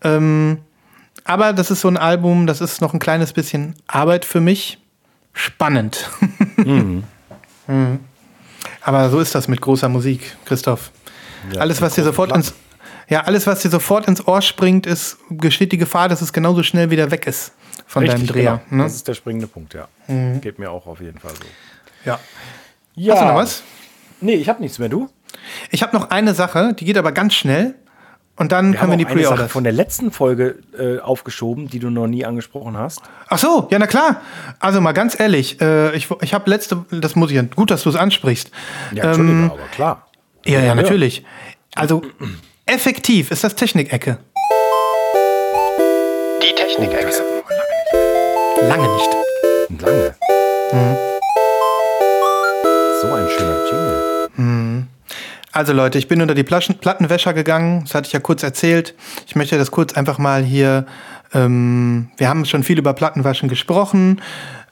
Aber das ist so ein Album, das ist noch ein kleines bisschen Arbeit für mich. Spannend. Mhm. Aber so ist das mit großer Musik, Christoph. Ja, alles, was dir sofort ins Ohr springt, besteht die Gefahr, dass es genauso schnell wieder weg ist von deinem Dreher. Genau. Ne? Das ist der springende Punkt, ja. Mhm. Geht mir auch auf jeden Fall so. Ja. Hast du noch was? Nee, ich habe nichts mehr, du? Ich habe noch eine Sache, die geht aber ganz schnell. Und dann können wir die Pre-Orders. Eine Sache von der letzten Folge aufgeschoben, die du noch nie angesprochen hast. Ach so, ja, na klar. Also mal ganz ehrlich, ich habe das muss ich, gut, dass du es ansprichst. Ja, Entschuldigung, aber klar. Ja, natürlich. Also effektiv ist das Technik-Ecke. Die Technik-Ecke. Lange nicht. So ein schöner Jingle. Also Leute, ich bin unter die Plattenwäscher gegangen, das hatte ich ja kurz erzählt. Ich möchte das kurz einfach mal hier, wir haben schon viel über Plattenwaschen gesprochen,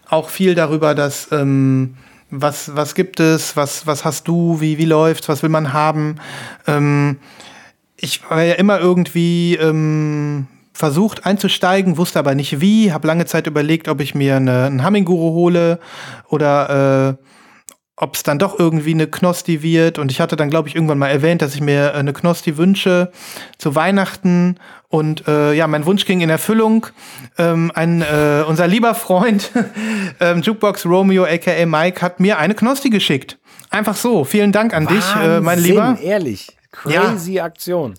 auch viel darüber, dass was gibt es, was hast du, wie läuft's, was will man haben. Ich war ja immer irgendwie versucht einzusteigen, wusste aber nicht wie, habe lange Zeit überlegt, ob ich mir einen Humming-Guru hole oder ob es dann doch irgendwie eine Knosti wird. Und ich hatte dann, glaube ich, irgendwann mal erwähnt, dass ich mir eine Knosti wünsche zu Weihnachten. Und mein Wunsch ging in Erfüllung. Unser lieber Freund Jukebox Romeo aka Mike hat mir eine Knosti geschickt. Einfach so. Vielen Dank an dich, mein Lieber. Ehrlich. Crazy Aktion.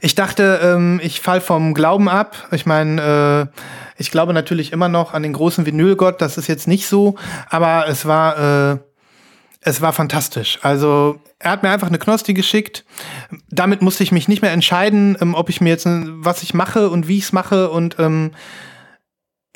Ich dachte, ich fall vom Glauben ab. Ich meine, ich glaube natürlich immer noch an den großen Vinylgott. Das ist jetzt nicht so. Aber es war fantastisch. Also er hat mir einfach eine Knosti geschickt. Damit musste ich mich nicht mehr entscheiden, ob ich mir jetzt, was ich mache und wie ich es mache. Und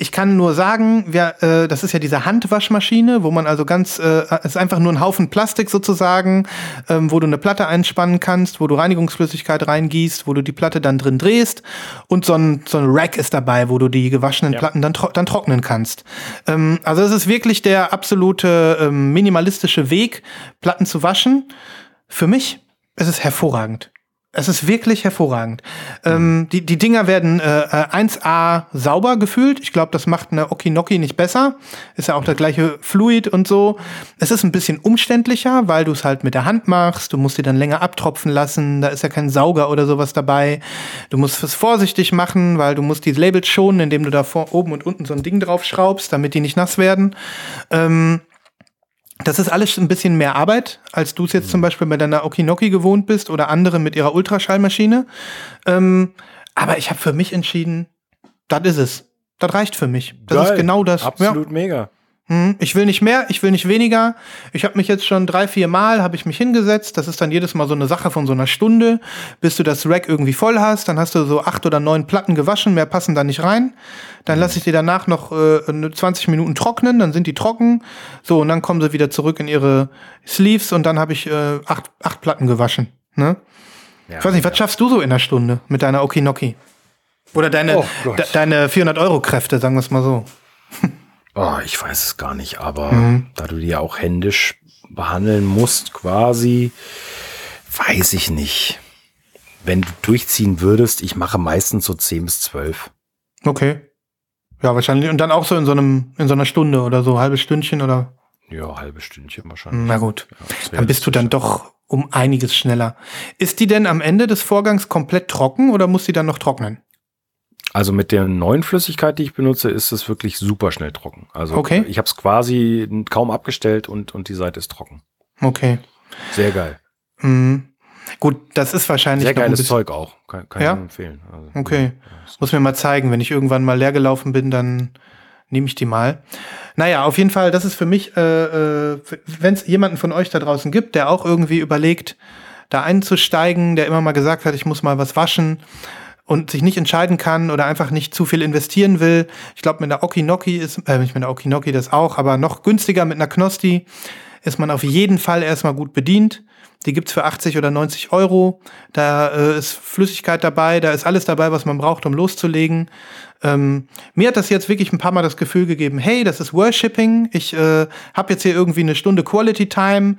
ich kann nur sagen, das ist ja diese Handwaschmaschine, wo man also ist einfach nur ein Haufen Plastik sozusagen, wo du eine Platte einspannen kannst, wo du Reinigungsflüssigkeit reingießt, wo du die Platte dann drin drehst. Und so ein Rack ist dabei, wo du die gewaschenen Platten dann trocknen kannst. Also es ist wirklich der absolute minimalistische Weg, Platten zu waschen. Für mich ist es hervorragend. Es ist wirklich hervorragend. Die Dinger werden 1A sauber gefühlt. Ich glaube, das macht eine Okinoki nicht besser. Ist ja auch der gleiche Fluid und so. Es ist ein bisschen umständlicher, weil du es halt mit der Hand machst. Du musst die dann länger abtropfen lassen. Da ist ja kein Sauger oder sowas dabei. Du musst es vorsichtig machen, weil du musst die Labels schonen, indem du da oben und unten so ein Ding drauf schraubst, damit die nicht nass werden. Das ist alles ein bisschen mehr Arbeit, als du es jetzt zum Beispiel bei deiner Okinoki gewohnt bist oder andere mit ihrer Ultraschallmaschine. Aber ich habe für mich entschieden, das ist es. Das reicht für mich. Das Geil. Ist genau das. Absolut mega. Ich will nicht mehr, ich will nicht weniger. Ich habe mich jetzt schon 3-4 Mal habe ich mich hingesetzt. Das ist dann jedes Mal so eine Sache von so einer Stunde, bis du das Rack irgendwie voll hast. Dann hast du so 8 oder 9 Platten gewaschen, mehr passen da nicht rein. Dann lasse ich die danach noch 20 Minuten trocknen, dann sind die trocken. So, und dann kommen sie wieder zurück in ihre Sleeves und dann habe ich 8 Platten gewaschen. Ne? Ja, ich weiß nicht, was schaffst du so in einer Stunde mit deiner Okinoki? Oder deine 400-Euro-Kräfte, sagen wir es mal so. Oh, ich weiß es gar nicht, aber da du die ja auch händisch behandeln musst, quasi, weiß ich nicht. Wenn du durchziehen würdest, ich mache meistens so 10 bis 12. Okay. Ja, wahrscheinlich. Und dann auch so in so einer Stunde oder so, halbe Stündchen oder? Ja, halbe Stündchen wahrscheinlich. Na gut. Ja, dann bist du dann doch um einiges schneller. Ist die denn am Ende des Vorgangs komplett trocken oder muss die dann noch trocknen? Also mit der neuen Flüssigkeit, die ich benutze, ist es wirklich super schnell trocken. Also ich habe es quasi kaum abgestellt und die Seite ist trocken. Okay. Sehr geil. Gut, das ist wahrscheinlich sehr geiles Zeug auch. Kann ich empfehlen. Also, okay. Ja, muss mir mal zeigen, wenn ich irgendwann mal leer gelaufen bin, dann nehme ich die mal. Naja, auf jeden Fall, das ist für mich, wenn es jemanden von euch da draußen gibt, der auch irgendwie überlegt, da einzusteigen, der immer mal gesagt hat, ich muss mal was waschen und sich nicht entscheiden kann oder einfach nicht zu viel investieren will. Ich glaube, mit einer Okinoki ist, nicht mit einer Okinoki das auch, aber noch günstiger mit einer Knosti ist man auf jeden Fall erstmal gut bedient. Die gibt's für 80 oder 90 Euro. Da ist Flüssigkeit dabei, da ist alles dabei, was man braucht, um loszulegen. Mir hat das jetzt wirklich ein paar Mal das Gefühl gegeben, hey, das ist Worshipping. Ich habe jetzt hier irgendwie eine Stunde Quality Time,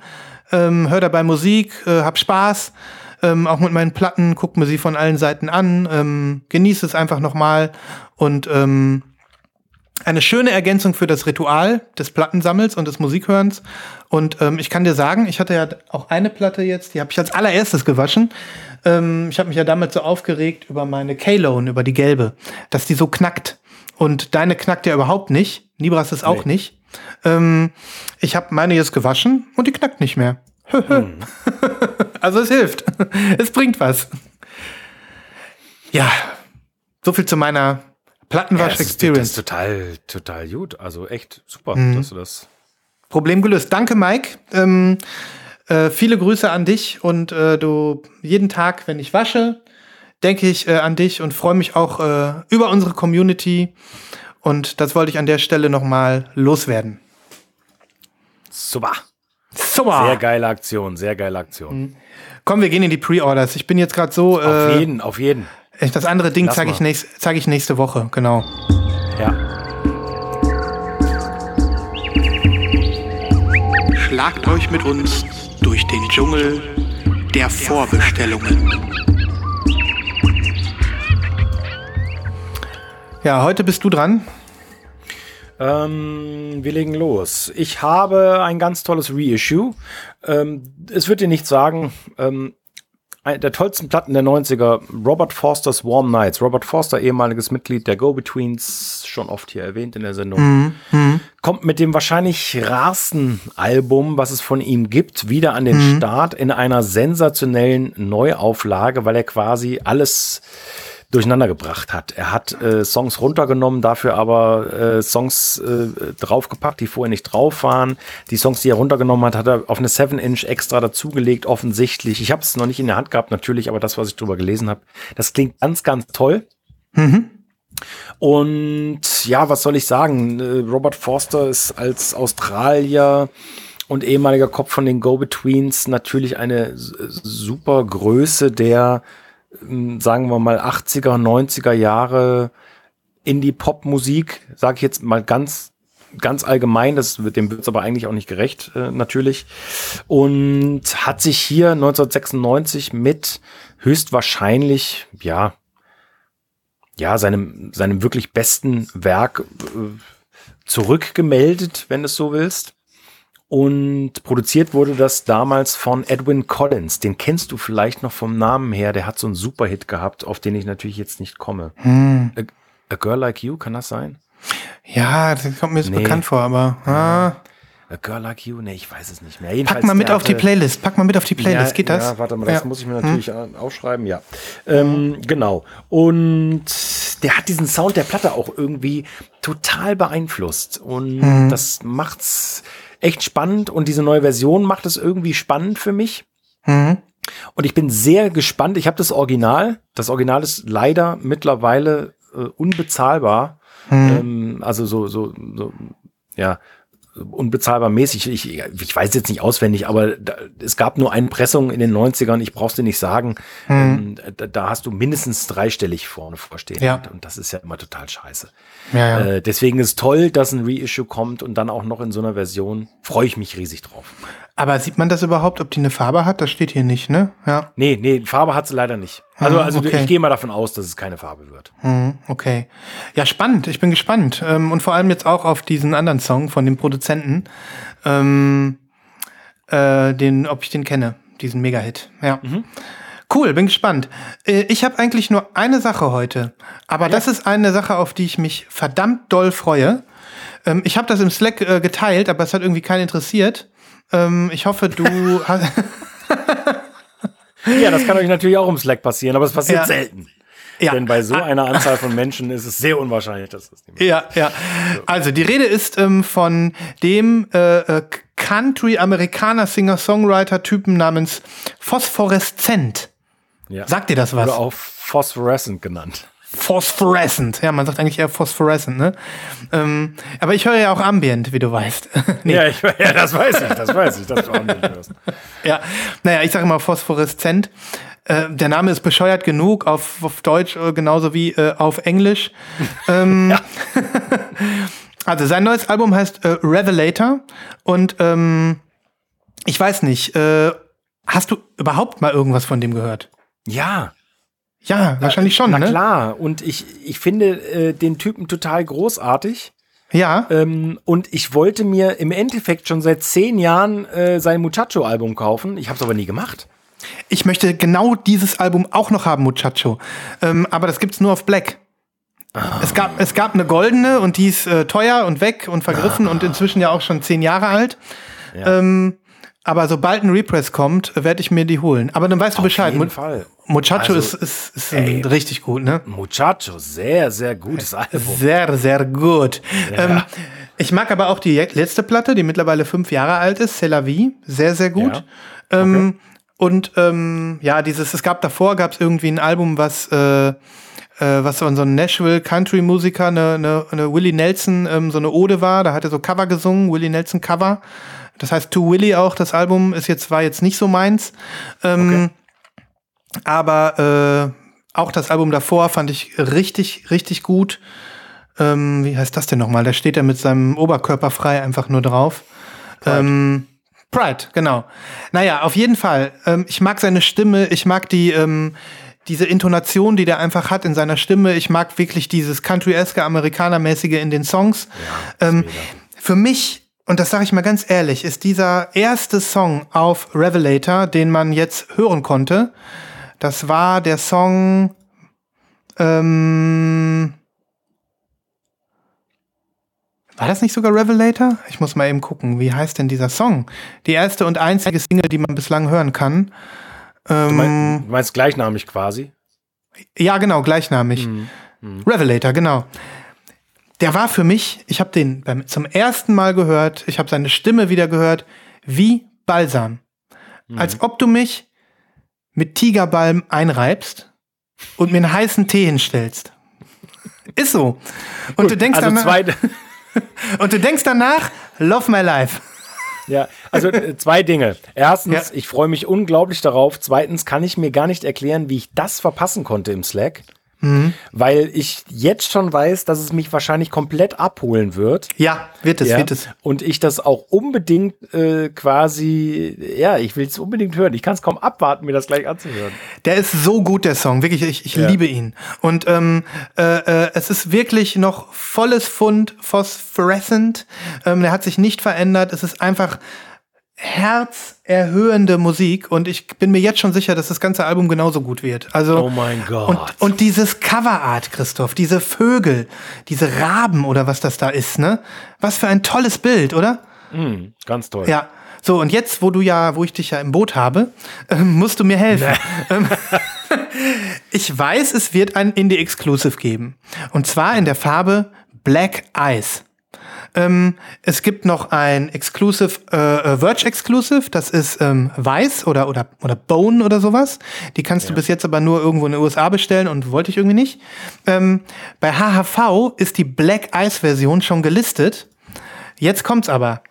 höre dabei Musik, hab Spaß. Auch mit meinen Platten, guck mir sie von allen Seiten an, genieße es einfach nochmal und eine schöne Ergänzung für das Ritual des Plattensammels und des Musikhörens. Und ich kann dir sagen, ich hatte ja auch eine Platte jetzt, die habe ich als allererstes gewaschen. Ich habe mich ja damals so aufgeregt über meine K-Lone, über die gelbe, dass die so knackt. Und deine knackt ja überhaupt nicht, Nibras ist auch nicht. Ich habe meine jetzt gewaschen und die knackt nicht mehr. Also es hilft. Es bringt was. Ja, so viel zu meiner Plattenwasch-Experience. Das ist total gut. Also echt super, dass du das... Problem gelöst. Danke, Mike. Viele Grüße an dich und du jeden Tag, wenn ich wasche, denke ich an dich und freue mich auch über unsere Community. Und das wollte ich an der Stelle nochmal loswerden. Super. Super. Sehr geile Aktion. Mhm. Komm, wir gehen in die Pre-Orders. Ich bin jetzt gerade so... Auf jeden. Das andere Ding zeige ich nächste Woche, genau. Ja. Schlagt euch mit uns durch den Dschungel der Vorbestellungen. Ja, heute bist du dran. Wir legen los. Ich habe ein ganz tolles Reissue. Es wird dir nichts sagen. Der tollsten Platten der 90er, Robert Forsters Warm Nights. Robert Forster, ehemaliges Mitglied der Go-Betweens, schon oft hier erwähnt in der Sendung, kommt mit dem wahrscheinlich rarsten Album, was es von ihm gibt, wieder an den Start in einer sensationellen Neuauflage, weil er quasi alles durcheinander gebracht hat. Er hat Songs runtergenommen, dafür aber Songs draufgepackt, die vorher nicht drauf waren. Die Songs, die er runtergenommen hat, hat er auf eine 7-Inch extra dazugelegt, offensichtlich. Ich habe es noch nicht in der Hand gehabt, natürlich, aber das, was ich drüber gelesen habe, das klingt ganz, ganz toll. Mhm. Und ja, was soll ich sagen? Robert Forster ist als Australier und ehemaliger Kopf von den Go-Betweens natürlich eine super Größe der, sagen wir mal, 80er, 90er Jahre Indie-Pop-Musik, sage ich jetzt mal ganz allgemein, dem wird es aber eigentlich auch nicht gerecht, natürlich. Und hat sich hier 1996 mit höchstwahrscheinlich, seinem wirklich besten Werk zurückgemeldet, wenn du es so willst. Und produziert wurde das damals von Edwyn Collins. Den kennst du vielleicht noch vom Namen her. Der hat so einen Superhit gehabt, auf den ich natürlich jetzt nicht komme. A Girl Like You, kann das sein? Ja, das kommt mir jetzt bekannt vor, aber... A Girl Like You, ich weiß es nicht mehr. Jedenfalls Pack mal mit auf die Playlist, geht das? Ja, warte mal, das muss ich mir natürlich aufschreiben, ja. Genau. Und der hat diesen Sound der Platte auch irgendwie total beeinflusst. Und das macht's echt spannend und diese neue Version macht es irgendwie spannend für mich. Und ich bin sehr gespannt. Ich habe das Original. Das Original ist leider mittlerweile unbezahlbar. Also so, unbezahlbar mäßig. Ich weiß jetzt nicht auswendig, aber es gab nur eine Pressung in den 90ern. Ich brauch's dir nicht sagen. Da hast du mindestens dreistellig vorne vorstehen. Ja. Und das ist ja immer total scheiße. Ja, ja. Deswegen ist toll, dass ein Reissue kommt und dann auch noch in so einer Version. Freue ich mich riesig drauf. Aber sieht man das überhaupt, ob die eine Farbe hat? Das steht hier nicht, ne? Ja. Nee, Farbe hat sie leider nicht. Also okay. Ich gehe mal davon aus, dass es keine Farbe wird. Okay. Ja, spannend. Ich bin gespannt. Und vor allem jetzt auch auf diesen anderen Song von dem Produzenten. Ob ich den kenne, diesen Mega-Hit. Ja. Cool, bin gespannt. Ich habe eigentlich nur eine Sache heute. Aber das ist eine Sache, auf die ich mich verdammt doll freue. Ich habe das im Slack geteilt, aber es hat irgendwie keinen interessiert. Ich hoffe, du hast... Ja, das kann euch natürlich auch im Slack passieren, aber es passiert selten. Ja. Denn bei so einer Anzahl von Menschen ist es sehr unwahrscheinlich, dass das nicht mehr ist. Ja, ja. So. Also die Rede ist von dem Country-Amerikaner-Singer-Songwriter-Typen namens Phosphorescent. Ja. Sagt dir das was? Oder auch Phosphorescent genannt. Phosphorescent. Ja, man sagt eigentlich eher Phosphorescent, ne? Aber ich höre ja auch Ambient, wie du weißt. Nee. Ja, das weiß ich, dass du Ambient hörst. Ja, naja, ich sage immer Phosphorescent. Der Name ist bescheuert genug, auf Deutsch genauso wie auf Englisch. Ja. Also sein neues Album heißt Revelator und ich weiß nicht, hast du überhaupt mal irgendwas von dem gehört? Ja. Ja, wahrscheinlich schon, ne? Na klar, und ich finde den Typen total großartig. Ja. Und ich wollte mir im Endeffekt schon seit 10 Jahren sein Muchacho-Album kaufen. Ich habe es aber nie gemacht. Ich möchte genau dieses Album auch noch haben, Muchacho. Aber das gibt's nur auf Black. Ah. Es gab eine goldene und die ist teuer und weg und vergriffen und inzwischen ja auch schon 10 Jahre alt. Ja. Aber sobald ein Repress kommt, werde ich mir die holen. Aber dann weißt du Bescheid. Auf jeden Fall. Muchacho also, ist richtig gut, ne? Muchacho, sehr, sehr gutes Album. Sehr, sehr gut. Ja. Ich mag aber auch die letzte Platte, die mittlerweile 5 Jahre alt ist, C'est la vie. Sehr, sehr gut. Ja. Okay. Und ja, es gab davor irgendwie ein Album, was so ein Nashville-Country-Musiker, eine Willie Nelson, so eine Ode war. Da hat er so Cover gesungen, Willie Nelson Cover. Das heißt, To Willie auch, das Album war jetzt nicht so meins. Okay. Aber auch das Album davor fand ich richtig, richtig gut. Wie heißt das denn nochmal? Da steht er mit seinem Oberkörper frei einfach nur drauf. Pride. Pride, genau. Naja, auf jeden Fall. Ich mag seine Stimme, ich mag diese Intonation, die der einfach hat in seiner Stimme. Ich mag wirklich dieses Country-eske, Amerikaner-mäßige in den Songs. Ja, für mich... Und das sage ich mal ganz ehrlich, ist dieser erste Song auf Revelator, den man jetzt hören konnte, das war der Song war das nicht sogar Revelator? Ich muss mal eben gucken, wie heißt denn dieser Song? Die erste und einzige Single, die man bislang hören kann. Du meinst gleichnamig quasi? Ja, genau, gleichnamig. Revelator, genau. Der war für mich, ich habe den zum ersten Mal gehört, ich habe seine Stimme wieder gehört, wie Balsam. Als ob du mich mit Tigerbalm einreibst und mir einen heißen Tee hinstellst. Ist so. Und gut, du denkst danach, love my life. Ja, also 2 Dinge. Erstens, ich freue mich unglaublich darauf. Zweitens kann ich mir gar nicht erklären, wie ich das verpassen konnte im Slack. Weil ich jetzt schon weiß, dass es mich wahrscheinlich komplett abholen wird. Ja, wird es. Und ich das auch unbedingt ich will es unbedingt hören. Ich kann es kaum abwarten, mir das gleich anzuhören. Der ist so gut, der Song. Wirklich, ich liebe ihn. Und es ist wirklich noch volles Fund, Phosphorescent. Der hat sich nicht verändert. Es ist einfach herzerhöhende Musik und ich bin mir jetzt schon sicher, dass das ganze Album genauso gut wird. Also, oh mein Gott. Und dieses Coverart, Christoph, diese Vögel, diese Raben oder was das da ist, ne? Was für ein tolles Bild, oder? Ganz toll. Ja. So, und jetzt, wo ich dich ja im Boot habe, musst du mir helfen. Ich weiß, es wird ein Indie-Exclusive geben. Und zwar in der Farbe Black Ice. Es gibt noch ein Exclusive, Verge Exclusive, das ist Weiß oder Bone oder sowas. Die kannst du bis jetzt aber nur irgendwo in den USA bestellen und wollte ich irgendwie nicht. Bei HHV ist die Black Ice Version schon gelistet. Jetzt kommt's aber.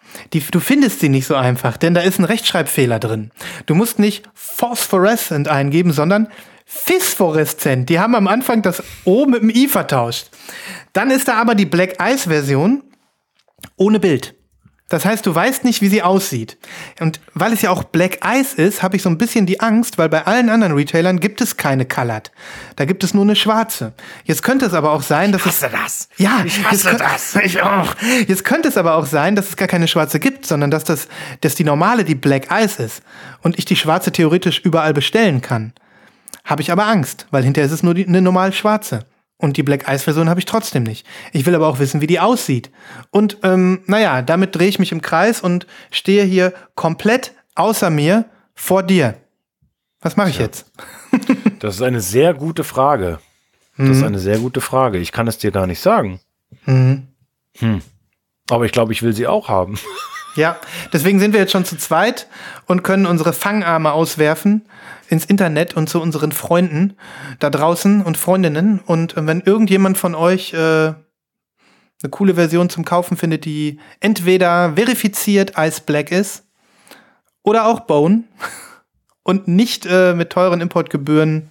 Du findest sie nicht so einfach, denn da ist ein Rechtschreibfehler drin. Du musst nicht Phosphorescent eingeben, sondern Phosphorescent. Die haben am Anfang das O mit dem I vertauscht. Dann ist da aber die Black Ice Version ohne Bild. Das heißt, du weißt nicht, wie sie aussieht. Und weil es ja auch Black Ice ist, habe ich so ein bisschen die Angst, weil bei allen anderen Retailern gibt es keine Colored. Da gibt es nur eine schwarze. Jetzt könnte es aber auch sein, dass Jetzt könnte es aber auch sein, dass es gar keine schwarze gibt, sondern dass die normale die Black Ice ist und ich die schwarze theoretisch überall bestellen kann. Habe ich aber Angst, weil hinterher ist es nur eine normal schwarze. Und die Black Ice-Version habe ich trotzdem nicht. Ich will aber auch wissen, wie die aussieht. Und damit drehe ich mich im Kreis und stehe hier komplett außer mir vor dir. Was mache ich jetzt? Das ist eine sehr gute Frage. Das ist eine sehr gute Frage. Ich kann es dir gar nicht sagen. Aber ich glaube, ich will sie auch haben. Ja, deswegen sind wir jetzt schon zu zweit und können unsere Fangarme auswerfen ins Internet und zu unseren Freunden da draußen und Freundinnen. Und wenn irgendjemand von euch eine coole Version zum Kaufen findet, die entweder verifiziert Ice Black ist oder auch Bone und nicht mit teuren Importgebühren,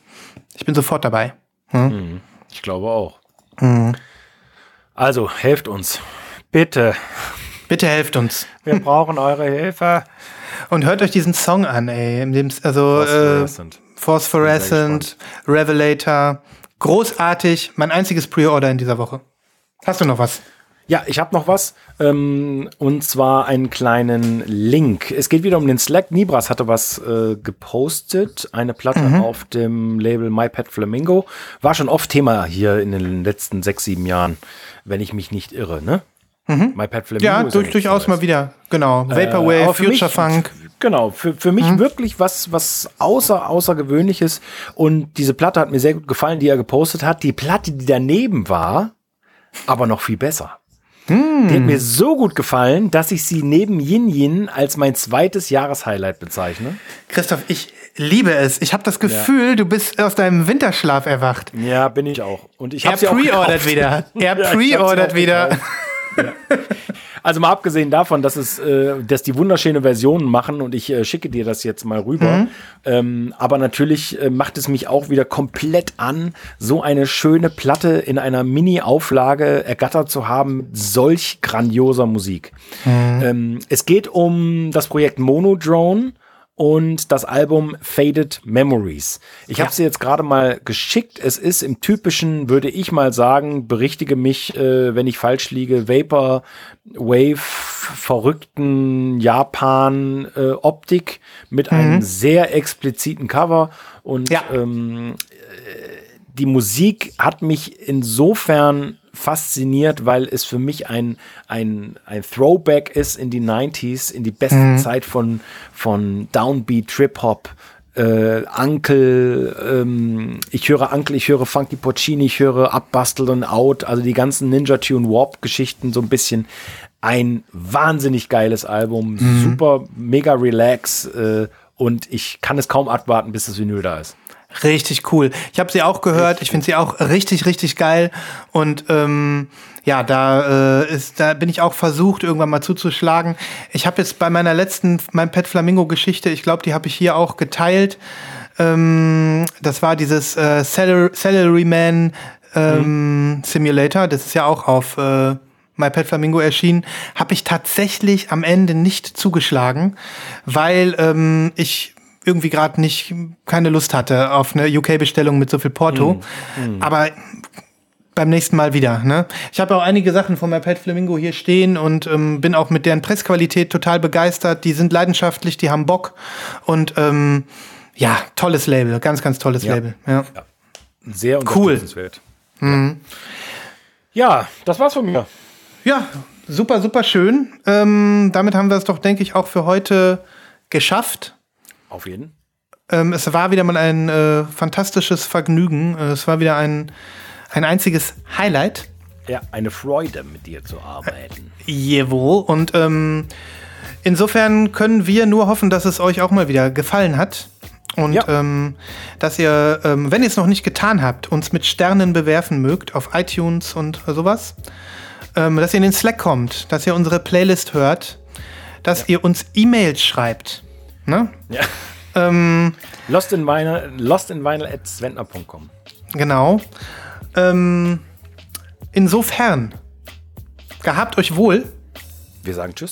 ich bin sofort dabei. Hm? Ich glaube auch. Also, helft uns. Bitte. Bitte helft uns. Wir brauchen eure Hilfe. Und hört euch diesen Song an, ey. Also Phosphorescent, Revelator. Großartig. Mein einziges Pre-Order in dieser Woche. Hast du noch was? Ja, ich habe noch was. Und zwar einen kleinen Link. Es geht wieder um den Slack. Nibras hatte was gepostet. Eine Platte auf dem Label My Pet Flamingo. War schon oft Thema hier in den letzten 6-7 Jahren, wenn ich mich nicht irre, ne? My Pet Flamingo. Ja, durchaus mal wieder. Genau. Vaporwave, Future Funk. Genau. Für mich wirklich was Außergewöhnliches. Und diese Platte hat mir sehr gut gefallen, die er gepostet hat. Die Platte, die daneben war, aber noch viel besser. Die hat mir so gut gefallen, dass ich sie neben Yin Yin als mein zweites Jahreshighlight bezeichne. Christoph, ich liebe es. Ich habe das Gefühl, du bist aus deinem Winterschlaf erwacht. Ja, bin ich auch. Und ich habe sie auch gekauft. Er pre-ordert wieder. Ja. Also mal abgesehen davon, dass die wunderschöne Versionen machen und ich schicke dir das jetzt mal rüber. Aber natürlich macht es mich auch wieder komplett an, so eine schöne Platte in einer Mini-Auflage ergattert zu haben mit solch grandioser Musik. Es geht um das Projekt Monodrone und das Album Faded Memories. Ich habe sie jetzt gerade mal geschickt. Es ist im typischen, würde ich mal sagen, berichtige mich, wenn ich falsch liege, Vaporwave, verrückten Japan-Optik mit einem sehr expliziten Cover. Und die Musik hat mich insofern fasziniert, weil es für mich ein Throwback ist in die 90s, in die beste Zeit von Downbeat, Trip-Hop, Uncle, ich höre Funky Porcini, ich höre Upbustled and Out, also die ganzen Ninja-Tune-Warp-Geschichten so ein bisschen. Ein wahnsinnig geiles Album, super, mega relax und ich kann es kaum abwarten, bis das Vinyl da ist. Richtig cool. Ich habe sie auch gehört. Ich finde sie auch richtig, richtig geil. Und da bin ich auch versucht, irgendwann mal zuzuschlagen. Ich habe jetzt bei meiner letzten mein Pet Flamingo-Geschichte, ich glaube, die habe ich hier auch geteilt. Das war dieses Salaryman Simulator. Das ist ja auch auf My Pet Flamingo erschienen, habe ich tatsächlich am Ende nicht zugeschlagen, weil ich irgendwie gerade keine Lust hatte auf eine UK-Bestellung mit so viel Porto. Aber beim nächsten Mal wieder. Ne? Ich habe auch einige Sachen von My Pet Flamingo hier stehen und bin auch mit deren Pressqualität total begeistert. Die sind leidenschaftlich, die haben Bock. Und tolles Label. Ganz, ganz tolles Label. Ja. Ja. Sehr unterstützenswert. Cool. Ja, das war's von mir. Ja, super, super schön. Damit haben wir es doch, denke ich, auch für heute geschafft. Auf jeden. Es war wieder mal ein fantastisches Vergnügen. Es war wieder ein einziges Highlight. Ja, eine Freude, mit dir zu arbeiten. Jawohl. Und insofern können wir nur hoffen, dass es euch auch mal wieder gefallen hat. Und dass ihr, wenn ihr es noch nicht getan habt, uns mit Sternen bewerfen mögt auf iTunes und sowas. Dass ihr in den Slack kommt, dass ihr unsere Playlist hört, dass ihr uns E-Mails schreibt. Ne? Ja. Lostinvinyl@sventner.com. Genau. Insofern, gehabt euch wohl. Wir sagen tschüss.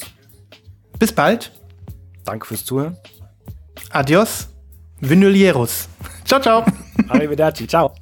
Bis bald. Danke fürs Zuhören. Adios. Vinylieros. Ciao, ciao. Arrivederci. Ciao.